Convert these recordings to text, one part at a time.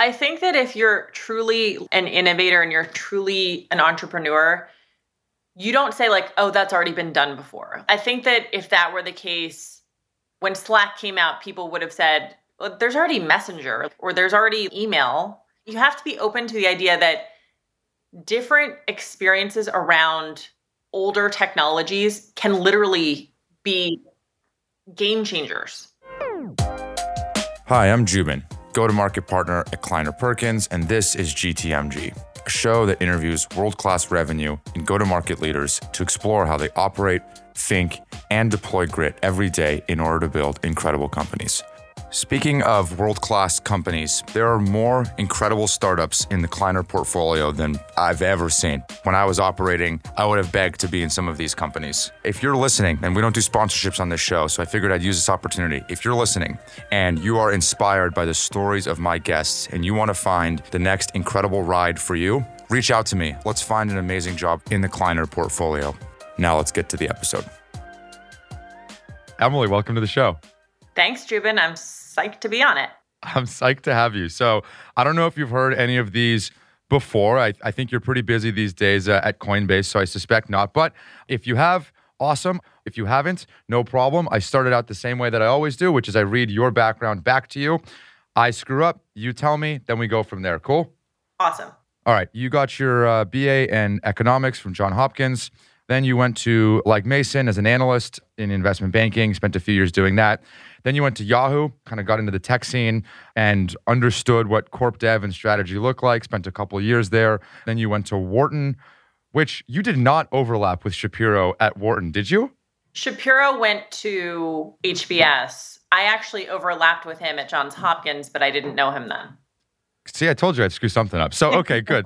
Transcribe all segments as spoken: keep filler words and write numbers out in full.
I think that if you're truly an innovator and you're truly an entrepreneur, you don't say like, oh, that's already been done before. I think that if that were the case, when Slack came out, people would have said, well, there's already Messenger or there's already email. You have to be open to the idea that different experiences around older technologies can literally be game changers. Hi, I'm Jubin, go-to-market partner at Kleiner Perkins, and this is G T M G, a show that interviews world-class revenue and go-to-market leaders to explore how they operate, think, and deploy grit every day in order to build incredible companies. Speaking of world-class companies, there are more incredible startups in the Kleiner portfolio than I've ever seen. When I was operating, I would have begged to be in some of these companies. If you're listening, and we don't do sponsorships on this show, so I figured I'd use this opportunity. If you're listening and you are inspired by the stories of my guests and you want to find the next incredible ride for you, reach out to me. Let's find an amazing job in the Kleiner portfolio. Now let's get to the episode. Emily, welcome to the show. Thanks, Jubin. I'm psyched to be on it. I'm psyched to have you. So I don't know if you've heard any of these before. I, I think you're pretty busy these days uh, at Coinbase, so I suspect not. But if you have, awesome. If you haven't, no problem. I started out the same way that I always do, which is I read your background back to you. I screw up, you tell me, then we go from there. Cool? Awesome. All right. You got your uh, B A in economics from Johns Hopkins. Then you went to, like Mason, as an analyst in investment banking, spent a few years doing that. Then you went to Yahoo, kind of got into the tech scene and understood what corp dev and strategy looked like, spent a couple years there. Then you went to Wharton, which you did not overlap with Shapiro at Wharton, did you? Shapiro went to H B S. I actually overlapped with him at Johns Hopkins, but I didn't know him then. See, I told you I'd screw something up. So, okay, good.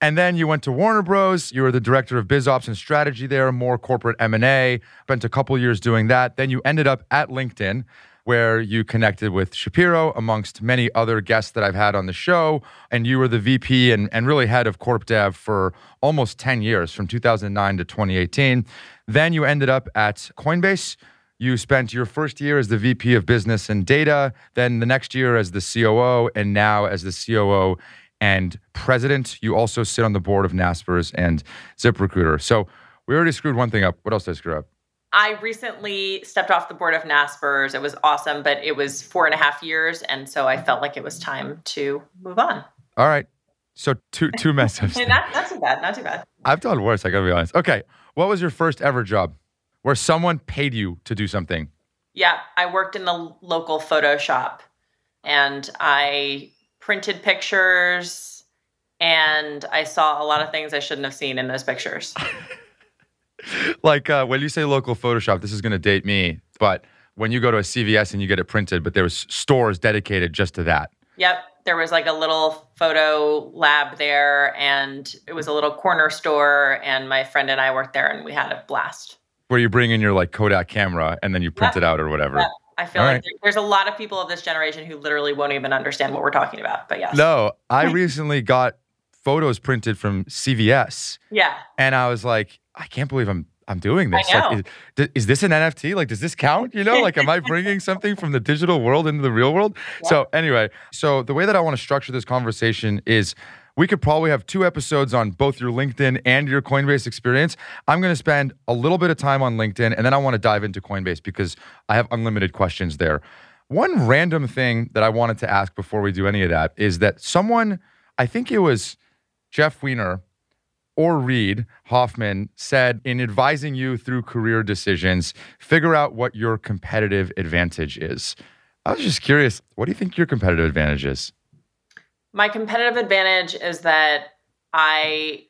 And then you went to Warner Bros. You were the director of BizOps and strategy there, more corporate M and A, spent a couple years doing that. Then you ended up at LinkedIn, where you connected with Shapiro, amongst many other guests that I've had on the show. And you were the V P and, and really head of corp dev for almost ten years, from two thousand nine to twenty eighteen. Then you ended up at Coinbase. You spent your first year as the V P of business and data, then the next year as the C O O, and now as the C O O and president. You also sit on the board of NASPERS and ZipRecruiter. So we already screwed one thing up. What else did I screw up? I recently stepped off the board of NASPERS. It was awesome, but it was four and a half years. And so I felt like it was time to move on. All right. So two two messes. not, not too bad. Not too bad. I've done worse, I gotta be honest. Okay. What was your first ever job where someone paid you to do something? Yeah. I worked in the local photo shop and I printed pictures and I saw a lot of things I shouldn't have seen in those pictures. Like uh, when you say local Photoshop, this is going to date me, but when you go to a C V S and you get it printed, but there was stores dedicated just to that. Yep. There was like a little photo lab there and it was a little corner store and my friend and I worked there and we had a blast. Where you bring in your like Kodak camera and then you print yep. it out or whatever. Yep. I feel All like right. there's a lot of people of this generation who literally won't even understand what we're talking about, but yes. No, I recently got photos printed from C V S. Yeah. And I was like, I can't believe I'm I'm doing this. I know. Like, is, is this an N F T? Like, does this count? You know, like, am I bringing something from the digital world into the real world? Yeah. So anyway, so the way that I want to structure this conversation is we could probably have two episodes on both your LinkedIn and your Coinbase experience. I'm going to spend a little bit of time on LinkedIn, and then I want to dive into Coinbase because I have unlimited questions there. One random thing that I wanted to ask before we do any of that is that someone, I think it was Jeff Wiener or Reed Hoffman, said in advising you through career decisions, figure out what your competitive advantage is. I was just curious, what do you think your competitive advantage is? My competitive advantage is that I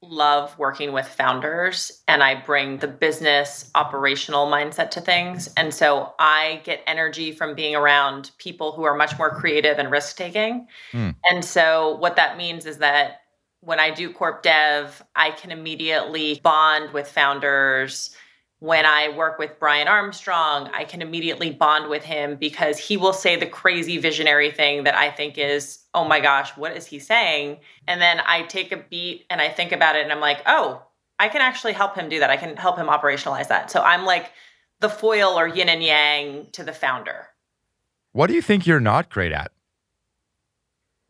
love working with founders and I bring the business operational mindset to things. And so I get energy from being around people who are much more creative and risk-taking. Mm. And so what that means is that when I do corp dev, I can immediately bond with founders. When I work with Brian Armstrong, I can immediately bond with him because he will say the crazy visionary thing that I think is, oh my gosh, what is he saying? And then I take a beat and I think about it and I'm like, oh, I can actually help him do that. I can help him operationalize that. So I'm like the foil or yin and yang to the founder. What do you think you're not great at?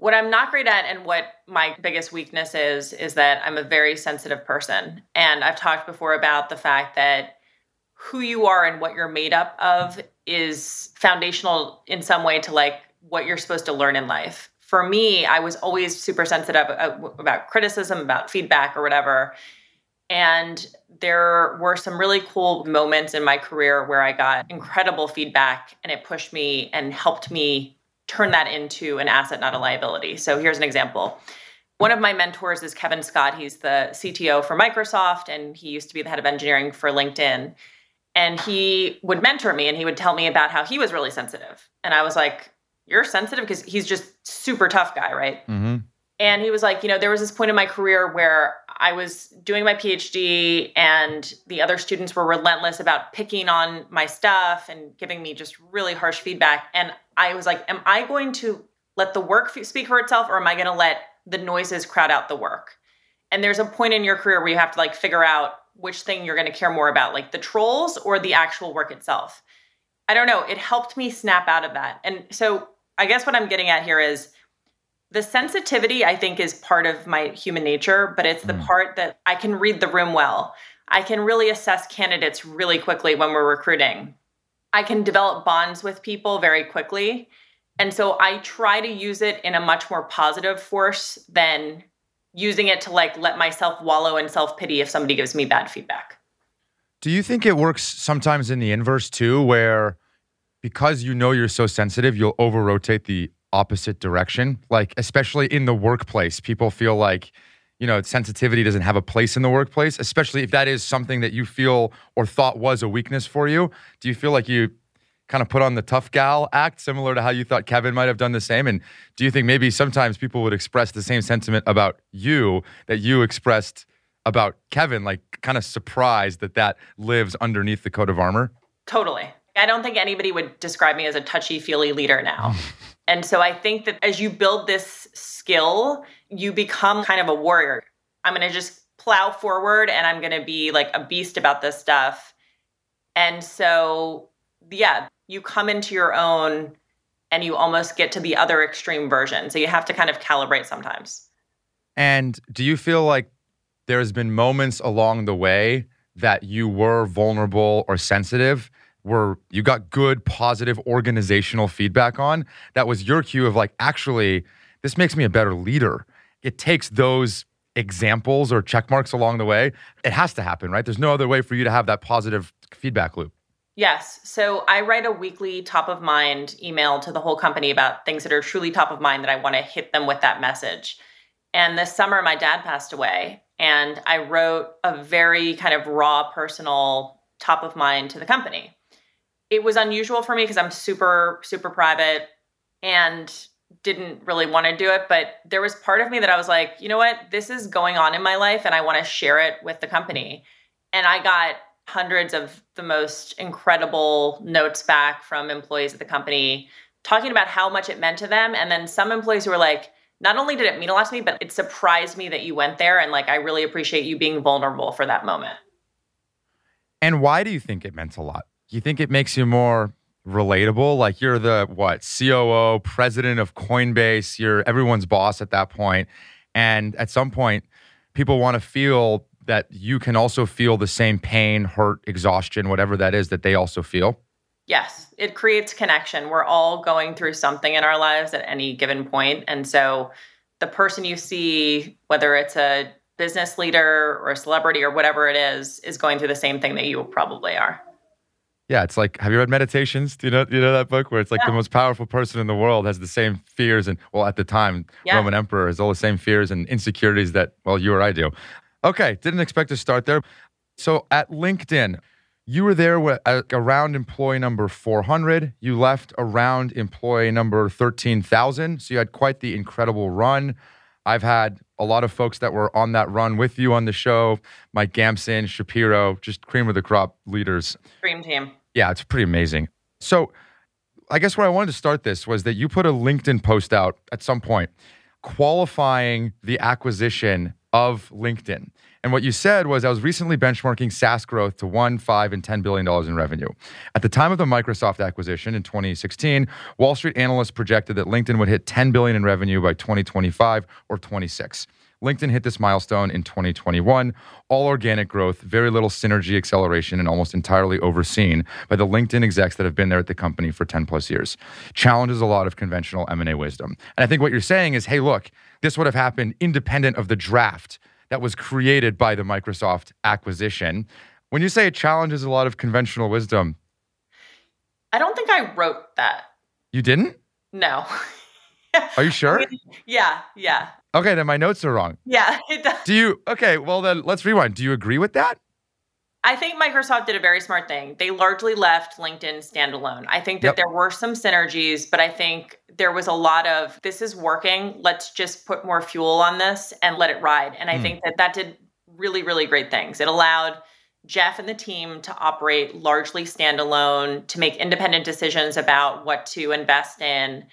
What I'm not great at and what my biggest weakness is, is that I'm a very sensitive person. And I've talked before about the fact that who you are and what you're made up of is foundational in some way to like what you're supposed to learn in life. For me, I was always super sensitive about criticism, about feedback or whatever. And there were some really cool moments in my career where I got incredible feedback and it pushed me and helped me turn that into an asset, not a liability. So here's an example. One of my mentors is Kevin Scott. He's the C T O for Microsoft, and he used to be the head of engineering for LinkedIn. And he would mentor me, and he would tell me about how he was really sensitive. And I was like, you're sensitive? Because he's just super tough guy, right? Mm-hmm. And he was like, you know, there was this point in my career where I was doing my PhD and the other students were relentless about picking on my stuff and giving me just really harsh feedback. And I was like, am I going to let the work speak for itself, or am I going to let the noises crowd out the work? And there's a point in your career where you have to like figure out which thing you're going to care more about, like the trolls or the actual work itself. I don't know. It helped me snap out of that. And so I guess what I'm getting at here is the sensitivity, I think, is part of my human nature, but it's the mm. part that I can read the room well. I can really assess candidates really quickly when we're recruiting. I can develop bonds with people very quickly. And so I try to use it in a much more positive force than using it to like let myself wallow in self-pity if somebody gives me bad feedback. Do you think it works sometimes in the inverse too, where because you know you're so sensitive, you'll over-rotate the opposite direction? Like, especially in the workplace, people feel like, you know, sensitivity doesn't have a place in the workplace, especially if that is something that you feel or thought was a weakness for you. Do you feel like you kind of put on the tough gal act, similar to how you thought Kevin might have done the same? And do you think maybe sometimes people would express the same sentiment about you that you expressed about Kevin, like kind of surprised that that lives underneath the coat of armor? Totally. I don't think anybody would describe me as a touchy-feely leader now. And so I think that as you build this skill, you become kind of a warrior. I'm going to just plow forward and I'm going to be like a beast about this stuff. And so, yeah, you come into your own and you almost get to the other extreme version. So you have to kind of calibrate sometimes. And do you feel like there's been moments along the way that you were vulnerable or sensitive, where you got good, positive organizational feedback on, that was your cue of like, actually, this makes me a better leader? It takes those examples or check marks along the way. It has to happen, right? There's no other way for you to have that positive feedback loop. Yes. So I write a weekly top of mind email to the whole company about things that are truly top of mind that I want to hit them with that message. And this summer, my dad passed away, and I wrote a very kind of raw, personal top of mind to the company. It was unusual for me because I'm super, super private and didn't really want to do it. But there was part of me that I was like, you know what, this is going on in my life and I want to share it with the company. And I got hundreds of the most incredible notes back from employees at the company talking about how much it meant to them. And then some employees who were like, not only did it mean a lot to me, but it surprised me that you went there. And like, I really appreciate you being vulnerable for that moment. And why do you think it meant a lot? You think it makes you more relatable? Like, you're the, what, C O O, president of Coinbase, you're everyone's boss at that point. And at some point, people want to feel that you can also feel the same pain, hurt, exhaustion, whatever that is that they also feel. Yes, it creates connection. We're all going through something in our lives at any given point. And so the person you see, whether it's a business leader or a celebrity or whatever it is, is going through the same thing that you probably are. Yeah, it's like, have you read Meditations? Do you know, you know that book where it's like yeah. the most powerful person in the world has the same fears and, well, at the time, yeah. Roman emperor has all the same fears and insecurities that, well, you or I do. Okay, didn't expect to start there. So at LinkedIn, you were there with, uh, around employee number four hundred. You left around employee number thirteen thousand. So you had quite the incredible run. I've had a lot of folks that were on that run with you on the show. Mike Gamson, Shapiro, just cream of the crop leaders. Dream team. Yeah, it's pretty amazing. So I guess where I wanted to start this was that you put a LinkedIn post out at some point qualifying the acquisition of LinkedIn. And what you said was, I was recently benchmarking SaaS growth to one, five, and ten billion dollars in revenue. At the time of the Microsoft acquisition in twenty sixteen, Wall Street analysts projected that LinkedIn would hit ten billion dollars in revenue by twenty twenty-five or twenty-six. LinkedIn hit this milestone in twenty twenty-one, all organic growth, very little synergy acceleration, and almost entirely overseen by the LinkedIn execs that have been there at the company for ten plus years. Challenges a lot of conventional M and A wisdom. And I think what you're saying is, hey, look, this would have happened independent of the draft that was created by the Microsoft acquisition. When you say it challenges a lot of conventional wisdom. I don't think I wrote that. You didn't? No. Are you sure? Yeah, yeah. Okay, then my notes are wrong. Yeah, it does. Do you, okay, well then let's rewind. Do you agree with that? I think Microsoft did a very smart thing. They largely left LinkedIn standalone. I think that yep. there were some synergies, but I think there was a lot of, this is working, let's just put more fuel on this and let it ride. And I mm. think that that did really, really great things. It allowed Jeff and the team to operate largely standalone, to make independent decisions about what to invest in.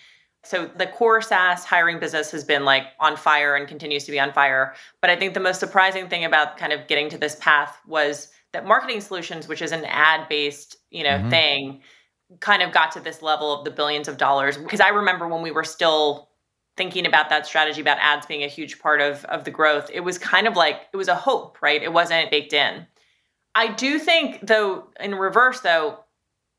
So the core SaaS hiring business has been like on fire and continues to be on fire. But I think the most surprising thing about kind of getting to this path was that marketing solutions, which is an ad-based, you know, mm-hmm. thing, kind of got to this level of the billions of dollars. Because I remember when we were still thinking about that strategy, about ads being a huge part of, of the growth, it was kind of like, it was a hope, right? It wasn't baked in. I do think, though, in reverse, though,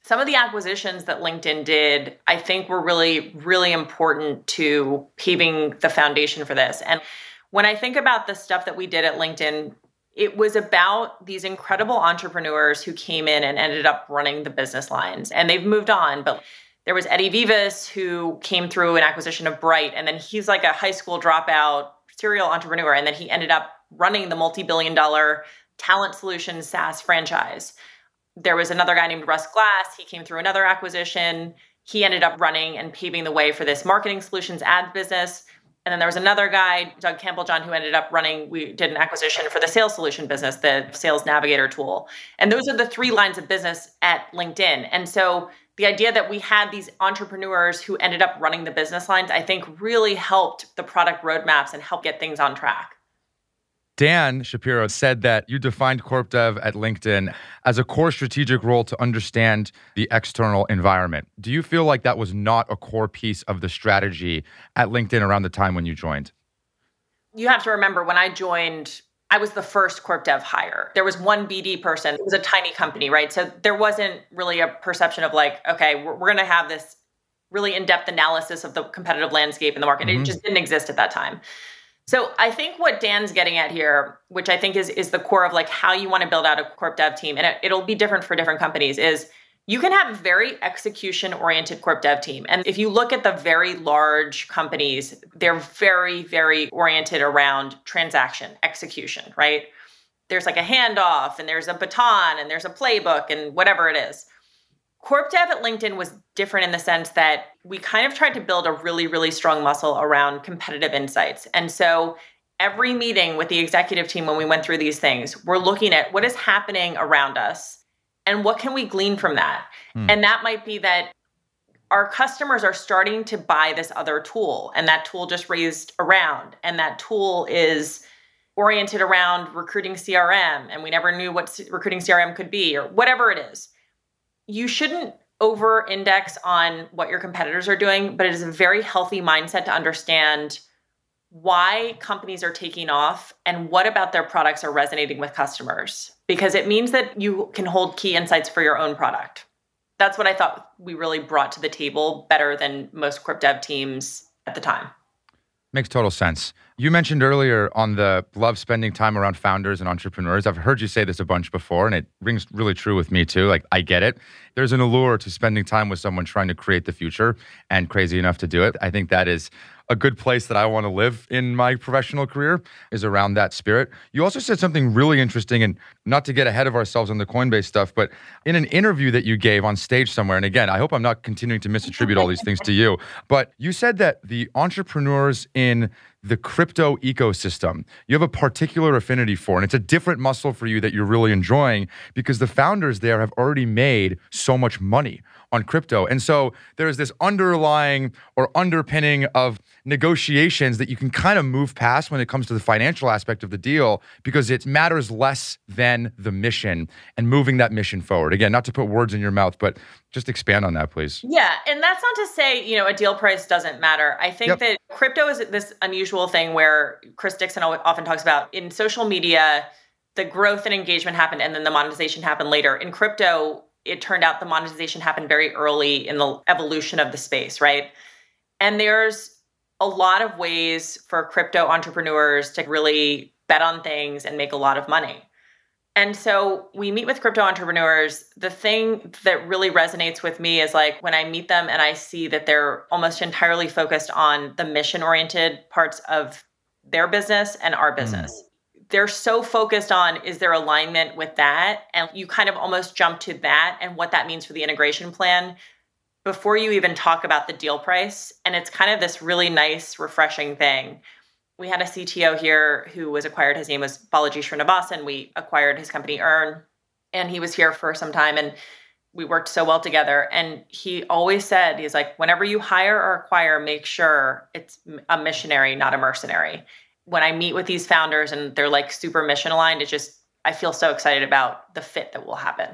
some of the acquisitions that LinkedIn did, I think were really, really important to paving the foundation for this. And when I think about the stuff that we did at LinkedIn, it was about these incredible entrepreneurs who came in and ended up running the business lines. And they've moved on, but there was Eddie Vivas, who came through an acquisition of Bright, and then he's like a high school dropout serial entrepreneur. And then he ended up running the multi-billion dollar talent solutions SaaS franchise. There was another guy named Russ Glass. He came through another acquisition. He ended up running and paving the way for this marketing solutions ad business. And then there was another guy, Doug Campbell-John, who ended up running, we did an acquisition for the sales solution business, the Sales Navigator tool. And those are the three lines of business at LinkedIn. And so the idea that we had these entrepreneurs who ended up running the business lines, I think really helped the product roadmaps and helped get things on track. Dan Shapiro said that you defined corp dev at LinkedIn as a core strategic role to understand the external environment. Do you feel like that was not a core piece of the strategy at LinkedIn around the time when you joined? You have to remember, when I joined, I was the first corp dev hire. There was one B D person. It was a tiny company, right? So there wasn't really a perception of like, okay, we're, we're going to have this really in-depth analysis of the competitive landscape in the market. Mm-hmm. It just didn't exist at that time. So I think what Dan's getting at here, which I think is is the core of like how you want to build out a corp dev team, and it, it'll be different for different companies, is you can have very execution-oriented corp dev team. And if you look at the very large companies, they're very, very oriented around transaction, execution, right? There's like a handoff, and there's a baton, and there's a playbook, and whatever it is. Corp dev at LinkedIn was different in the sense that we kind of tried to build a really, really strong muscle around competitive insights. And so every meeting with the executive team, when we went through these things, we're looking at what is happening around us and what can we glean from that? Hmm. And that might be that our customers are starting to buy this other tool, and that tool just raised a round, and that tool is oriented around recruiting C R M, and we never knew what recruiting C R M could be, or whatever it is. You shouldn't over-index on what your competitors are doing, but it is a very healthy mindset to understand why companies are taking off and what about their products are resonating with customers, because it means that you can hold key insights for your own product. That's what I thought we really brought to the table better than most corp dev teams at the time. Makes total sense. You mentioned earlier on the love spending time around founders and entrepreneurs. I've heard you say this a bunch before, and it rings really true with me too. Like, I get it. There's an allure to spending time with someone trying to create the future and crazy enough to do it. I think that is a good place that I want to live in my professional career, is around that spirit. You also said something really interesting, and not to get ahead of ourselves on the Coinbase stuff, but in an interview that you gave on stage somewhere, and again, I hope I'm not continuing to misattribute all these things to you, but you said that the entrepreneurs in the crypto ecosystem, you have a particular affinity for, and it's a different muscle for you that you're really enjoying because the founders there have already made so much money on crypto. And so there's this underlying or underpinning of negotiations that you can kind of move past when it comes to the financial aspect of the deal, because it matters less than the mission and moving that mission forward. Again, not to put words in your mouth, but just expand on that, please. Yeah. And that's not to say, you know, a deal price doesn't matter. I think yep. that crypto is this unusual thing where Chris Dixon often talks about in social media, the growth and engagement happened and then the monetization happened later. In crypto, it turned out the monetization happened very early in the evolution of the space, right? And there's a lot of ways for crypto entrepreneurs to really bet on things and make a lot of money. And so we meet with crypto entrepreneurs. The thing that really resonates with me is like when I meet them and I see that they're almost entirely focused on the mission-oriented parts of their business and our business. Mm. They're so focused on, is there alignment with that? And you kind of almost jump to that and what that means for the integration plan before you even talk about the deal price. And it's kind of this really nice, refreshing thing. We had a C T O here who was acquired. His name was Balaji Srinivasan. We acquired his company Earn, and he was here for some time and we worked so well together. And he always said, he's like, whenever you hire or acquire, make sure it's a missionary, not a mercenary. When I meet with these founders and they're like super mission aligned, it just, I feel so excited about the fit that will happen.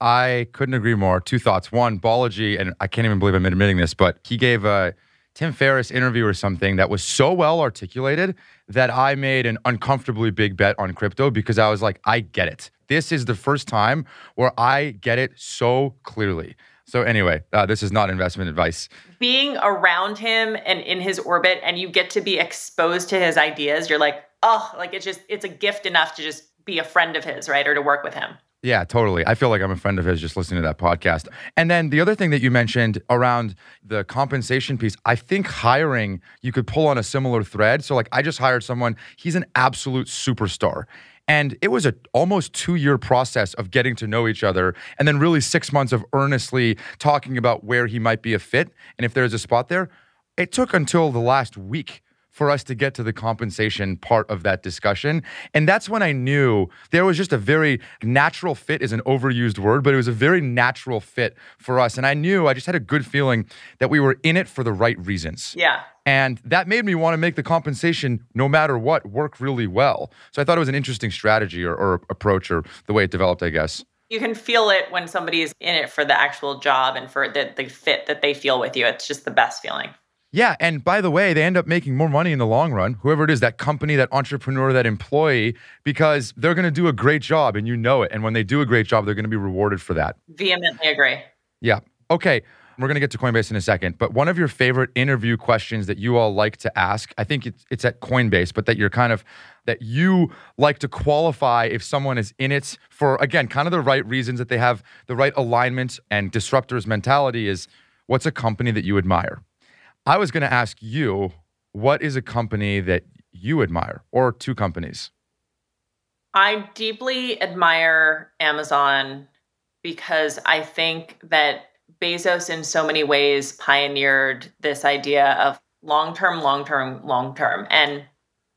I couldn't agree more. Two thoughts. One, Balaji, and I can't even believe I'm admitting this, but he gave a Tim Ferriss interview or something that was so well articulated that I made an uncomfortably big bet on crypto because I was like, I get it. This is the first time where I get it so clearly. So anyway, uh, this is not investment advice. Being around him and in his orbit and you get to be exposed to his ideas, you're like, oh, like it's just, it's a gift enough to just be a friend of his, right? Or to work with him. Yeah, totally. I feel like I'm a friend of his just listening to that podcast. And then the other thing that you mentioned around the compensation piece, I think hiring, you could pull on a similar thread. So like I just hired someone, he's an absolute superstar. And it was a almost two-year process of getting to know each other and then really six months of earnestly talking about where he might be a fit and if there's a spot there. It took until the last week for us to get to the compensation part of that discussion. And that's when I knew there was just a very natural fit is an overused word, but it was a very natural fit for us. And I knew, I just had a good feeling that we were in it for the right reasons. Yeah. And that made me want to make the compensation, no matter what, work really well. So I thought it was an interesting strategy or, or approach or the way it developed, I guess. You can feel it when somebody is in it for the actual job and for the, the fit that they feel with you. It's just the best feeling. Yeah. And by the way, they end up making more money in the long run, whoever it is, that company, that entrepreneur, that employee, because they're going to do a great job and you know it. And when they do a great job, they're going to be rewarded for that. Vehemently agree. Yeah. Okay. We're going to get to Coinbase in a second, but one of your favorite interview questions that you all like to ask, I think it's, it's at Coinbase, but that you're kind of, that you like to qualify if someone is in it for, again, kind of the right reasons that they have the right alignment and disruptors mentality is, what's a company that you admire? I was going to ask you, what is a company that you admire, or two companies? I deeply admire Amazon because I think that Bezos in so many ways pioneered this idea of long-term, long-term, long-term. And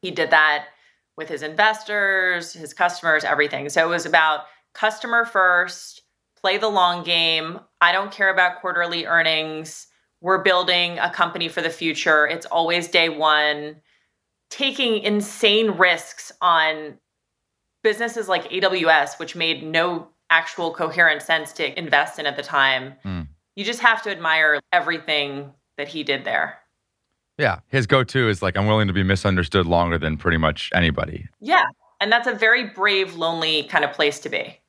he did that with his investors, his customers, everything. So it was about customer first, play the long game. I don't care about quarterly earnings. We're building a company for the future. It's always day one. Taking insane risks on businesses like A W S, which made no actual coherent sense to invest in at the time. Mm. You just have to admire everything that he did there. Yeah. His go-to is like, I'm willing to be misunderstood longer than pretty much anybody. Yeah. And that's a very brave, lonely kind of place to be.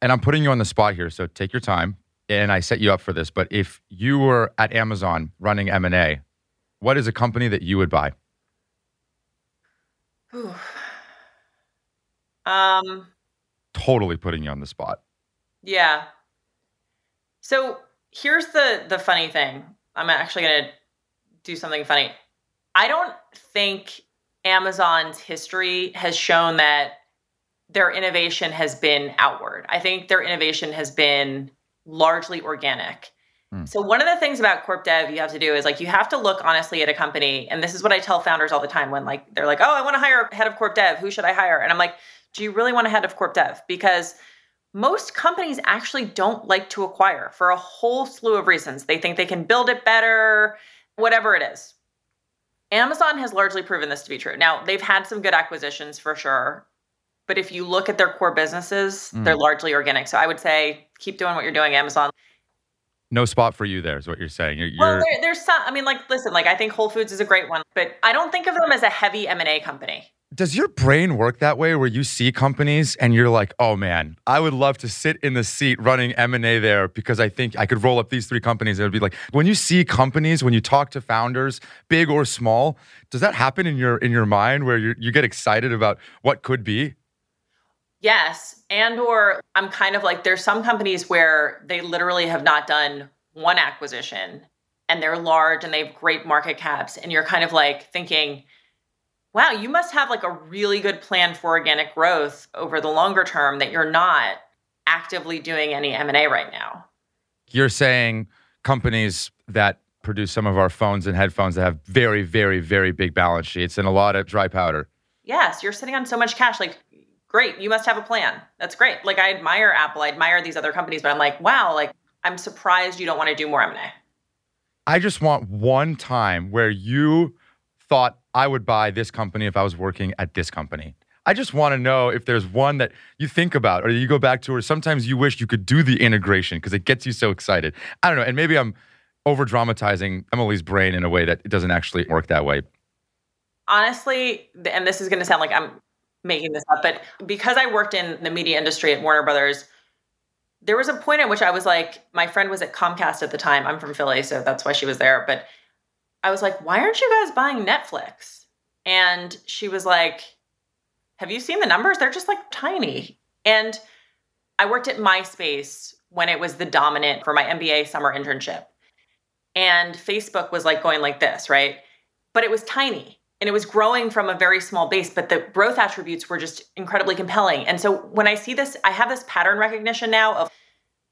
And I'm putting you on the spot here, so take your time. And I set you up for this, but if you were at Amazon running M and A, what is a company that you would buy? Ooh. Um, totally putting you on the spot. Yeah. So here's the, the funny thing. I'm actually going to do something funny. I don't think Amazon's history has shown that their innovation has been outward. I think their innovation has been largely organic. Mm. So one of the things about corp dev you have to do is like, you have to look honestly at a company. And this is what I tell founders all the time when like, they're like, oh, I want to hire a head of corp dev. Who should I hire? And I'm like, do you really want a head of corp dev? Because most companies actually don't like to acquire for a whole slew of reasons. They think they can build it better, whatever it is. Amazon has largely proven this to be true. Now, they've had some good acquisitions for sure, but if you look at their core businesses, mm. they're largely organic. So I would say keep doing what you're doing, Amazon. No spot for you there is what you're saying. You're, well, there, there's some, I mean, like, listen, like I think Whole Foods is a great one, but I don't think of them as a heavy M and A company. Does your brain work that way where you see companies and you're like, oh man, I would love to sit in the seat running M and A there because I think I could roll up these three companies. It would be like, when you see companies, when you talk to founders, big or small, does that happen in your in your mind where you you get excited about what could be? Yes. And or I'm kind of like, there's some companies where they literally have not done one acquisition and they're large and they have great market caps. And you're kind of like thinking, wow, you must have like a really good plan for organic growth over the longer term that you're not actively doing any M and A right now. You're saying companies that produce some of our phones and headphones that have very, very, very big balance sheets and a lot of dry powder. Yes, you're sitting on so much cash. Like, great, you must have a plan. That's great. Like, I admire Apple, I admire these other companies, but I'm like, wow, like I'm surprised you don't want to do more M and A. I just want one time where you thought, I would buy this company if I was working at this company. I just want to know if there's one that you think about or you go back to, or sometimes you wish you could do the integration because it gets you so excited. I don't know. And maybe I'm over-dramatizing Emily's brain in a way that it doesn't actually work that way. Honestly, and this is going to sound like I'm making this up, but because I worked in the media industry at Warner Bros, there was a point at which I was like, my friend was at Comcast at the time. I'm from Philly, so that's why she was there. But I was like, why aren't you guys buying Netflix? And she was like, have you seen the numbers? They're just like tiny. And I worked at MySpace when it was the dominant for my M B A summer internship. And Facebook was like going like this, right? But it was tiny and it was growing from a very small base, but the growth attributes were just incredibly compelling. And so when I see this, I have this pattern recognition now of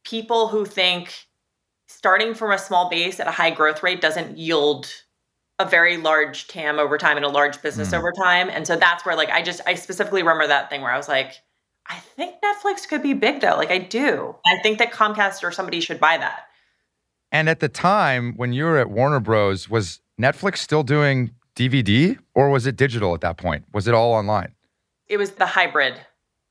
people who think starting from a small base at a high growth rate doesn't yield a very large T A M over time and a large business mm. over time. And so that's where like, I just, I specifically remember that thing where I was like, I think Netflix could be big though. Like I do. I think that Comcast or somebody should buy that. And at the time when you were at Warner Bros, was Netflix still doing D V D or was it digital at that point? Was it all online? It was the hybrid.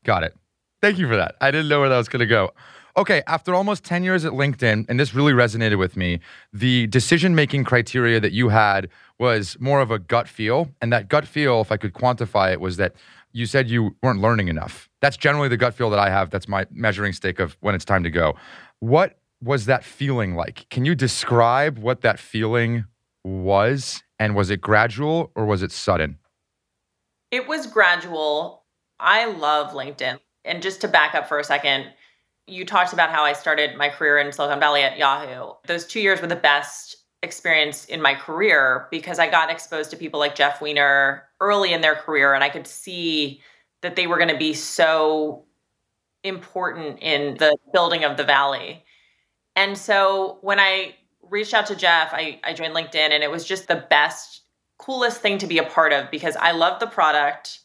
Got it. Thank you for that. I didn't know where that was going to go. Okay, after almost ten years at LinkedIn, and this really resonated with me, the decision-making criteria that you had was more of a gut feel. And that gut feel, if I could quantify it, was that you said you weren't learning enough. That's generally the gut feel that I have. That's my measuring stick of when it's time to go. What was that feeling like? Can you describe what that feeling was? And was it gradual or was it sudden? It was gradual. I love LinkedIn. And just to back up for a second, you talked about how I started my career in Silicon Valley at Yahoo. Those two years were the best experience in my career because I got exposed to people like Jeff Wiener early in their career, and I could see that they were going to be so important in the building of the Valley. And so when I reached out to Jeff, I, I joined LinkedIn, and it was just the best, coolest thing to be a part of because I loved the product.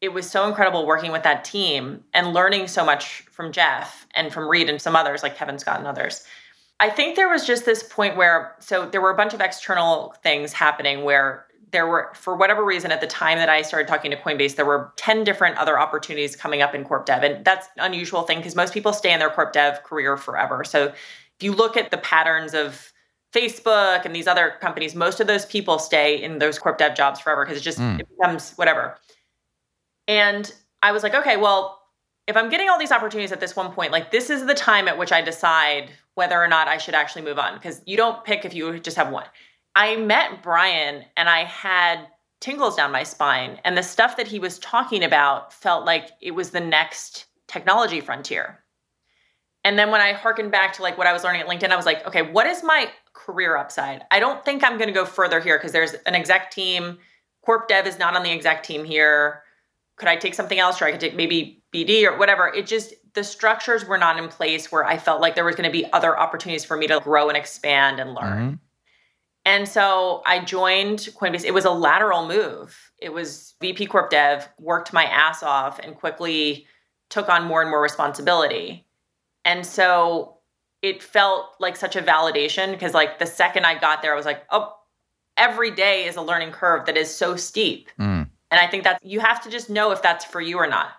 It was so incredible working with that team and learning so much from Jeff and from Reed and some others like Kevin Scott and others. I think there was just this point where, so there were a bunch of external things happening where there were, for whatever reason, at the time that I started talking to Coinbase, there were ten different other opportunities coming up in corp dev. And that's an unusual thing because most people stay in their corp dev career forever. So if you look at the patterns of Facebook and these other companies, most of those people stay in those corp dev jobs forever because it just mm. it becomes whatever. And I was like, okay, well, if I'm getting all these opportunities at this one point, like this is the time at which I decide whether or not I should actually move on. Because you don't pick if you just have one. I met Brian and I had tingles down my spine. And the stuff that he was talking about felt like it was the next technology frontier. And then when I hearkened back to like what I was learning at LinkedIn, I was like, okay, what is my career upside? I don't think I'm going to go further here because there's an exec team. Corp dev is not on the exec team here. Could I take something else, or I could take maybe B D or whatever? It just, the structures were not in place where I felt like there was going to be other opportunities for me to grow and expand and learn. Mm-hmm. And so I joined Coinbase. It was a lateral move. It was V P Corp Dev, worked my ass off and quickly took on more and more responsibility. And so it felt like such a validation, because like the second I got there, I was like, oh, every day is a learning curve that is so steep. Mm. And I think that's, you have to just know if that's for you or not.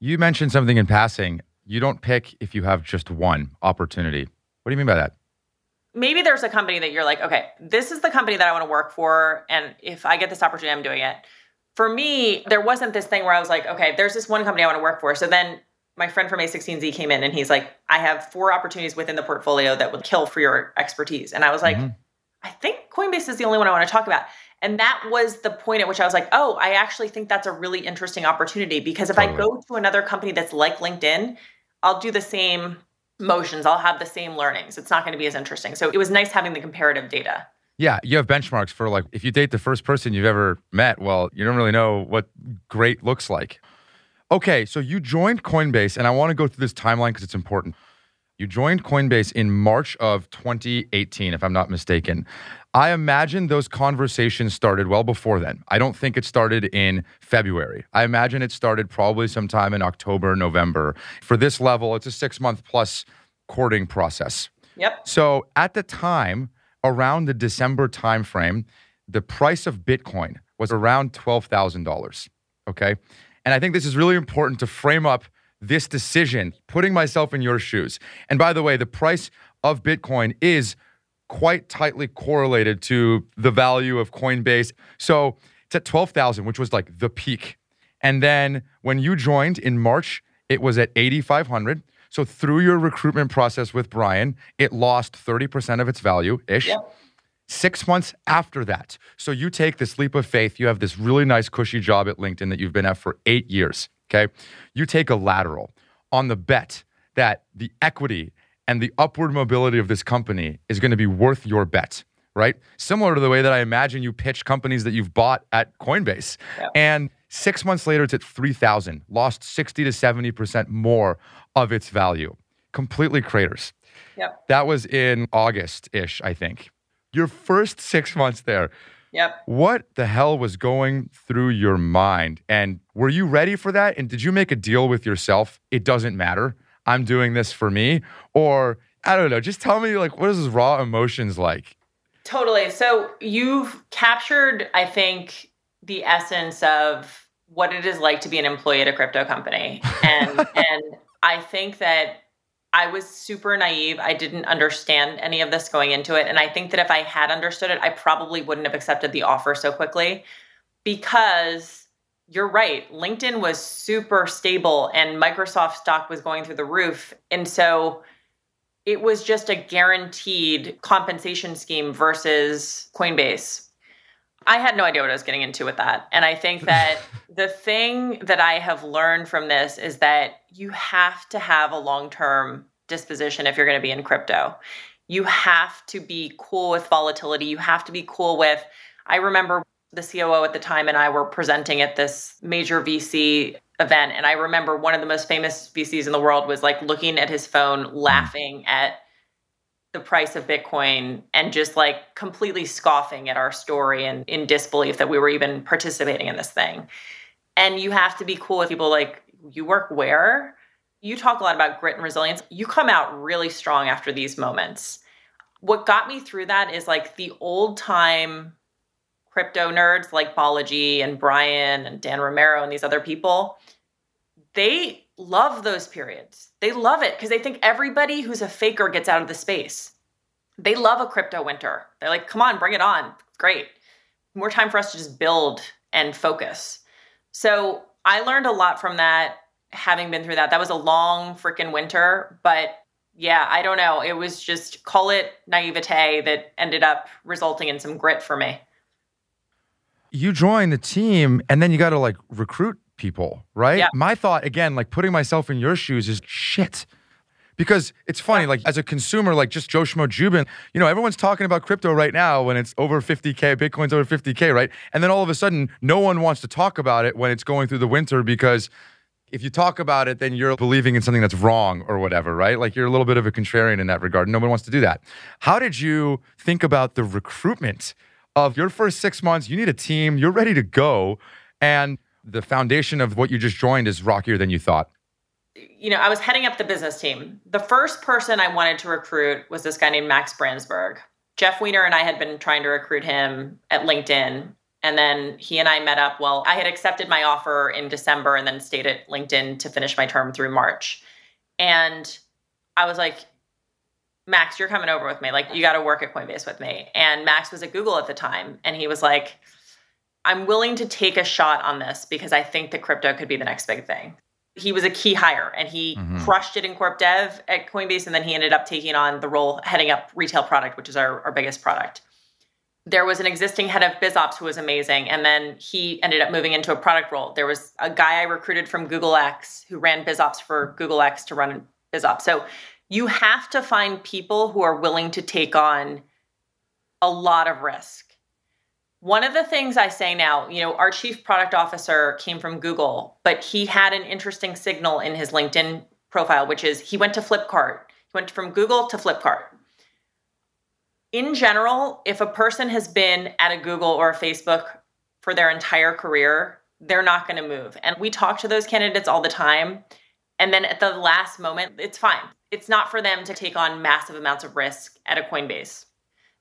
You mentioned something in passing. You don't pick if you have just one opportunity. What do you mean by that? Maybe there's a company that you're like, okay, this is the company that I want to work for. And if I get this opportunity, I'm doing it. For me, there wasn't this thing where I was like, okay, there's this one company I want to work for. So then my friend from A sixteen Z came in and he's like, I have four opportunities within the portfolio that would kill for your expertise. And I was like, mm-hmm. I think Coinbase is the only one I want to talk about. And that was the point at which I was like, oh, I actually think that's a really interesting opportunity, because if totally. I go to another company that's like LinkedIn, I'll do the same motions. I'll have the same learnings. It's not going to be as interesting. So it was nice having the comparative data. Yeah. You have benchmarks for like, if you date the first person you've ever met, well, you don't really know what great looks like. Okay. So you joined Coinbase, and I want to go through this timeline because it's important. You joined Coinbase in March of twenty eighteen, if I'm not mistaken. I imagine those conversations started well before then. I don't think it started in February. I imagine it started probably sometime in October, November. For this level, it's a six-month plus courting process. Yep. So at the time, around the December timeframe, the price of Bitcoin was around twelve thousand dollars, okay? And I think this is really important to frame up this decision, putting myself in your shoes. And by the way, the price of Bitcoin is quite tightly correlated to the value of Coinbase. So it's at twelve thousand, which was like the peak. And then when you joined in March, it was at eighty-five hundred. So through your recruitment process with Brian, it lost thirty percent of its value-ish. Yep. Six months after that. So you take this leap of faith. You have this really nice cushy job at LinkedIn that you've been at for eight years. Okay, you take a lateral on the bet that the equity and the upward mobility of this company is going to be worth your bet, right? Similar to the way that I imagine you pitch companies that you've bought at Coinbase. Yeah. And six months later, it's at three thousand, lost sixty to seventy percent more of its value. Completely craters. Yep. That was in August-ish, I think. Your first six months there. Yep. What the hell was going through your mind? And were you ready for that? And did you make a deal with yourself? It doesn't matter. I'm doing this for me. Or I don't know. Just tell me, like, what is this raw emotions like? Totally. So you've captured, I think, the essence of what it is like to be an employee at a crypto company. And and I think that I was super naive. I didn't understand any of this going into it. And I think that if I had understood it, I probably wouldn't have accepted the offer so quickly, because you're right. LinkedIn was super stable and Microsoft stock was going through the roof. And so it was just a guaranteed compensation scheme versus Coinbase. I had no idea what I was getting into with that. And I think that the thing that I have learned from this is that you have to have a long-term disposition if you're going to be in crypto. You have to be cool with volatility. You have to be cool with, I remember the C O O at the time and I were presenting at this major V C event. And I remember one of the most famous V Cs in the world was like looking at his phone, laughing at the price of Bitcoin and just like completely scoffing at our story and in disbelief that we were even participating in this thing. And you have to be cool with people like, you work where? You talk a lot about grit and resilience. You come out really strong after these moments. What got me through that is like the old time crypto nerds like Balaji and Brian and Dan Romero and these other people, they love those periods. They love it because they think everybody who's a faker gets out of the space. They love a crypto winter. They're like, come on, bring it on. Great. More time for us to just build and focus. So I learned a lot from that, having been through that. That was a long freaking winter. But yeah, I don't know. It was just, call it naivete, that ended up resulting in some grit for me. You join the team and then you got to like recruit people, right? Yeah. My thought, again, like putting myself in your shoes is shit. Because it's funny, yeah. like as a consumer, like just Joe Schmo Jubin, you know, everyone's talking about crypto right now when it's over fifty K, Bitcoin's over fifty K, right? And then all of a sudden, no one wants to talk about it when it's going through the winter, because if you talk about it, then you're believing in something that's wrong or whatever, right? Like you're a little bit of a contrarian in that regard. No one wants to do that. How did you think about the recruitment of your first six months? You need a team, you're ready to go. And the foundation of what you just joined is rockier than you thought. you know, I was heading up the business team. The first person I wanted to recruit was this guy named Max Bransberg. Jeff Wiener and I had been trying to recruit him at LinkedIn. And then he and I met up. Well, I had accepted my offer in December and then stayed at LinkedIn to finish my term through March. And I was like, Max, you're coming over with me. Like, you got to work at Coinbase with me. And Max was at Google at the time. And he was like, I'm willing to take a shot on this because I think that crypto could be the next big thing. He was a key hire and he mm-hmm. crushed it in corp dev at Coinbase. And then he ended up taking on the role heading up retail product, which is our, our biggest product. There was an existing head of BizOps who was amazing. And then he ended up moving into a product role. There was a guy I recruited from Google X who ran BizOps for Google X to run BizOps. So you have to find people who are willing to take on a lot of risk. One of the things I say now, you know, our chief product officer came from Google, but he had an interesting signal in his LinkedIn profile, which is he went to Flipkart. He went from Google to Flipkart. In general, if a person has been at a Google or a Facebook for their entire career, they're not going to move. And we talk to those candidates all the time. And then at the last moment, it's fine. It's not for them to take on massive amounts of risk at a Coinbase.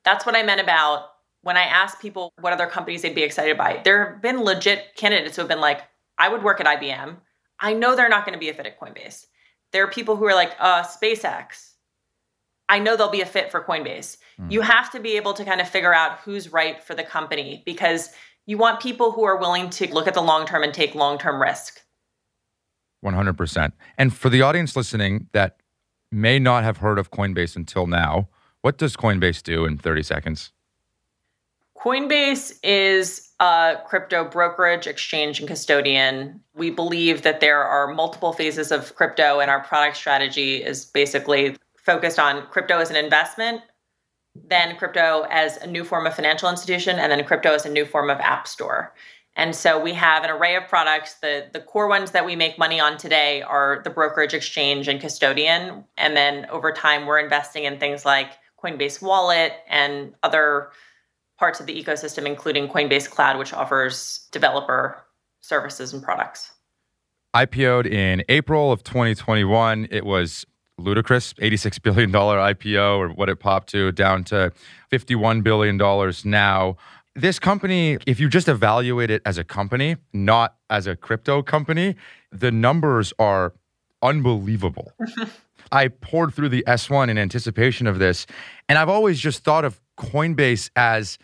That's what I meant about when I asked people what other companies they'd be excited by. There have been legit candidates who have been like, I would work at I B M. I know they're not going to be a fit at Coinbase. There are people who are like, uh, SpaceX. I know they'll be a fit for Coinbase. Mm-hmm. You have to be able to kind of figure out who's right for the company because you want people who are willing to look at the long term and take long-term risk. one hundred percent. And for the audience listening that may not have heard of Coinbase until now, what does Coinbase do in thirty seconds? Coinbase is a crypto brokerage, exchange, and custodian. We believe that there are multiple phases of crypto, and our product strategy is basically focused on crypto as an investment, then crypto as a new form of financial institution, and then crypto as a new form of app store. And so we have an array of products. The, the core ones that we make money on today are the brokerage, exchange, and custodian. And then over time, we're investing in things like Coinbase Wallet and other parts of the ecosystem, including Coinbase Cloud, which offers developer services and products. I P O'd in April of twenty twenty-one. It was ludicrous, eighty-six billion dollars I P O, or what it popped to, down to fifty-one billion dollars now. This company, if you just evaluate it as a company, not as a crypto company, the numbers are unbelievable. I poured through the S one in anticipation of this, and I've always just thought of Coinbase as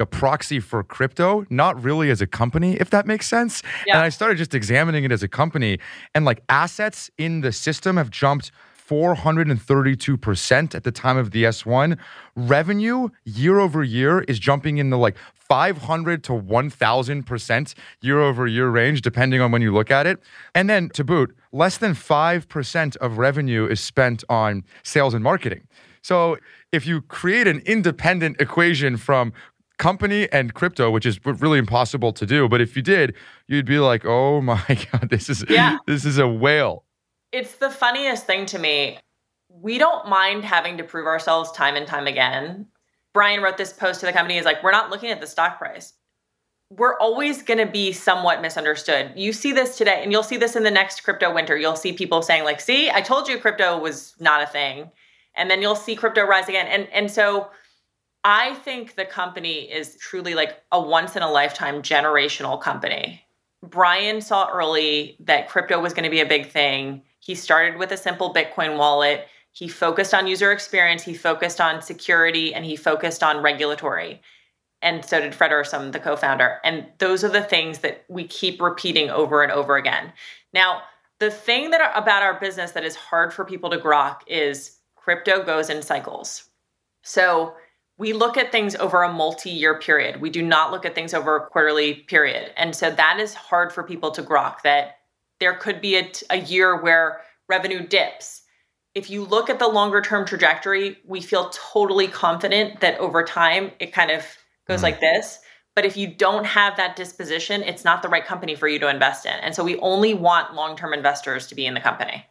a proxy for crypto, not really as a company, if that makes sense. Yeah. And I started just examining it as a company, and like assets in the system have jumped four hundred thirty-two percent at the time of the S one. Revenue year over year is jumping in the like five hundred to one thousand percent year over year range, depending on when you look at it. And then to boot, less than five percent of revenue is spent on sales and marketing. So if you create an independent equation from company and crypto, which is really impossible to do, but if you did, you'd be like, oh my God, this is yeah. this is a whale. It's the funniest thing to me. We don't mind having to prove ourselves time and time again. Brian wrote this post to the company. He's like, we're not looking at the stock price. We're always going to be somewhat misunderstood. You see this today, and you'll see this in the next crypto winter. You'll see people saying like, see, I told you crypto was not a thing. And then you'll see crypto rise again. And, and so I think the company is truly like a once in a lifetime generational company. Brian saw early that crypto was going to be a big thing. He started with a simple Bitcoin wallet. He focused on user experience. He focused on security, and he focused on regulatory. And so did Fred Ursum, the co-founder. And those are the things that we keep repeating over and over again. Now, the thing that are, about our business that is hard for people to grok is crypto goes in cycles. So we look at things over a multi-year period. We do not look at things over a quarterly period. And so that is hard for people to grok, that there could be a, a year where revenue dips. If you look at the longer term trajectory, we feel totally confident that over time it kind of goes mm. like this. But if you don't have that disposition, it's not the right company for you to invest in. And so we only want long-term investors to be in the company.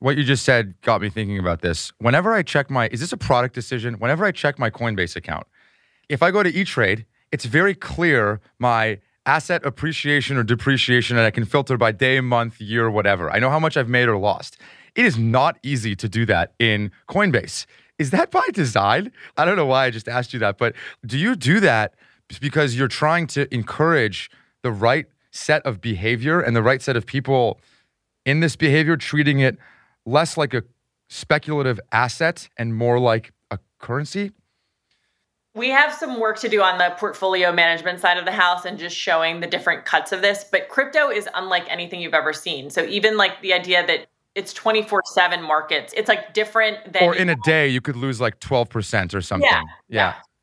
What you just said got me thinking about this. Whenever I check my, is this a product decision? Whenever I check my Coinbase account, if I go to E-Trade, it's very clear my asset appreciation or depreciation that I can filter by day, month, year, whatever. I know how much I've made or lost. It is not easy to do that in Coinbase. Is that by design? I don't know why I just asked you that, but do you do that because you're trying to encourage the right set of behavior and the right set of people in this behavior, treating it less like a speculative asset and more like a currency? We have some work to do on the portfolio management side of the house and just showing the different cuts of this, but crypto is unlike anything you've ever seen. So even like the idea that it's twenty-four seven markets, it's like different than— Or in a day, you could lose like twelve percent or something. Yeah.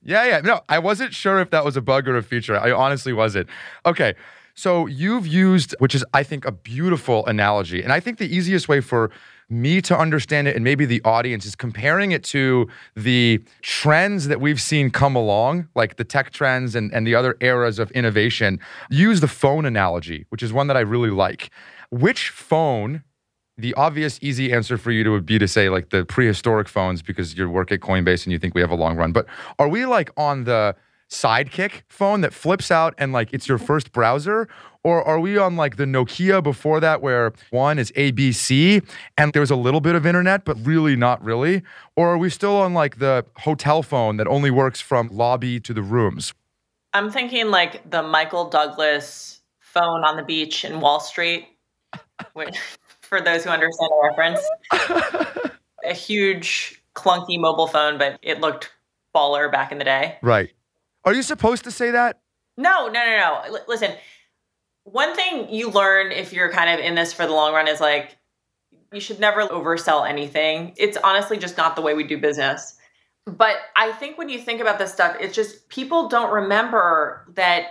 Yeah. Yeah. Yeah. No, I wasn't sure if that was a bug or a feature. I honestly wasn't. Okay. So you've used, which is, I think, a beautiful analogy. And I think the easiest way for me to understand it, and maybe the audience, is comparing it to the trends that we've seen come along, like the tech trends and, and the other eras of innovation. Use the phone analogy, which is one that I really like. Which phone, the obvious easy answer for you to would be to say like the prehistoric phones, because you work at Coinbase and you think we have a long run, but are we like on the Sidekick phone that flips out and like it's your first browser? Or are we on like the Nokia before that, where one is A B C and there was a little bit of internet, but really not really? Or are we still on like the hotel phone that only works from lobby to the rooms? I'm thinking like the Michael Douglas phone on the beach in Wall Street, which for those who understand the reference, a huge clunky mobile phone, but it looked baller back in the day. Right. Are you supposed to say that? No, no, no, no. L- listen, one thing you learn if you're kind of in this for the long run is like, you should never oversell anything. It's honestly just not the way we do business. But I think when you think about this stuff, it's just people don't remember that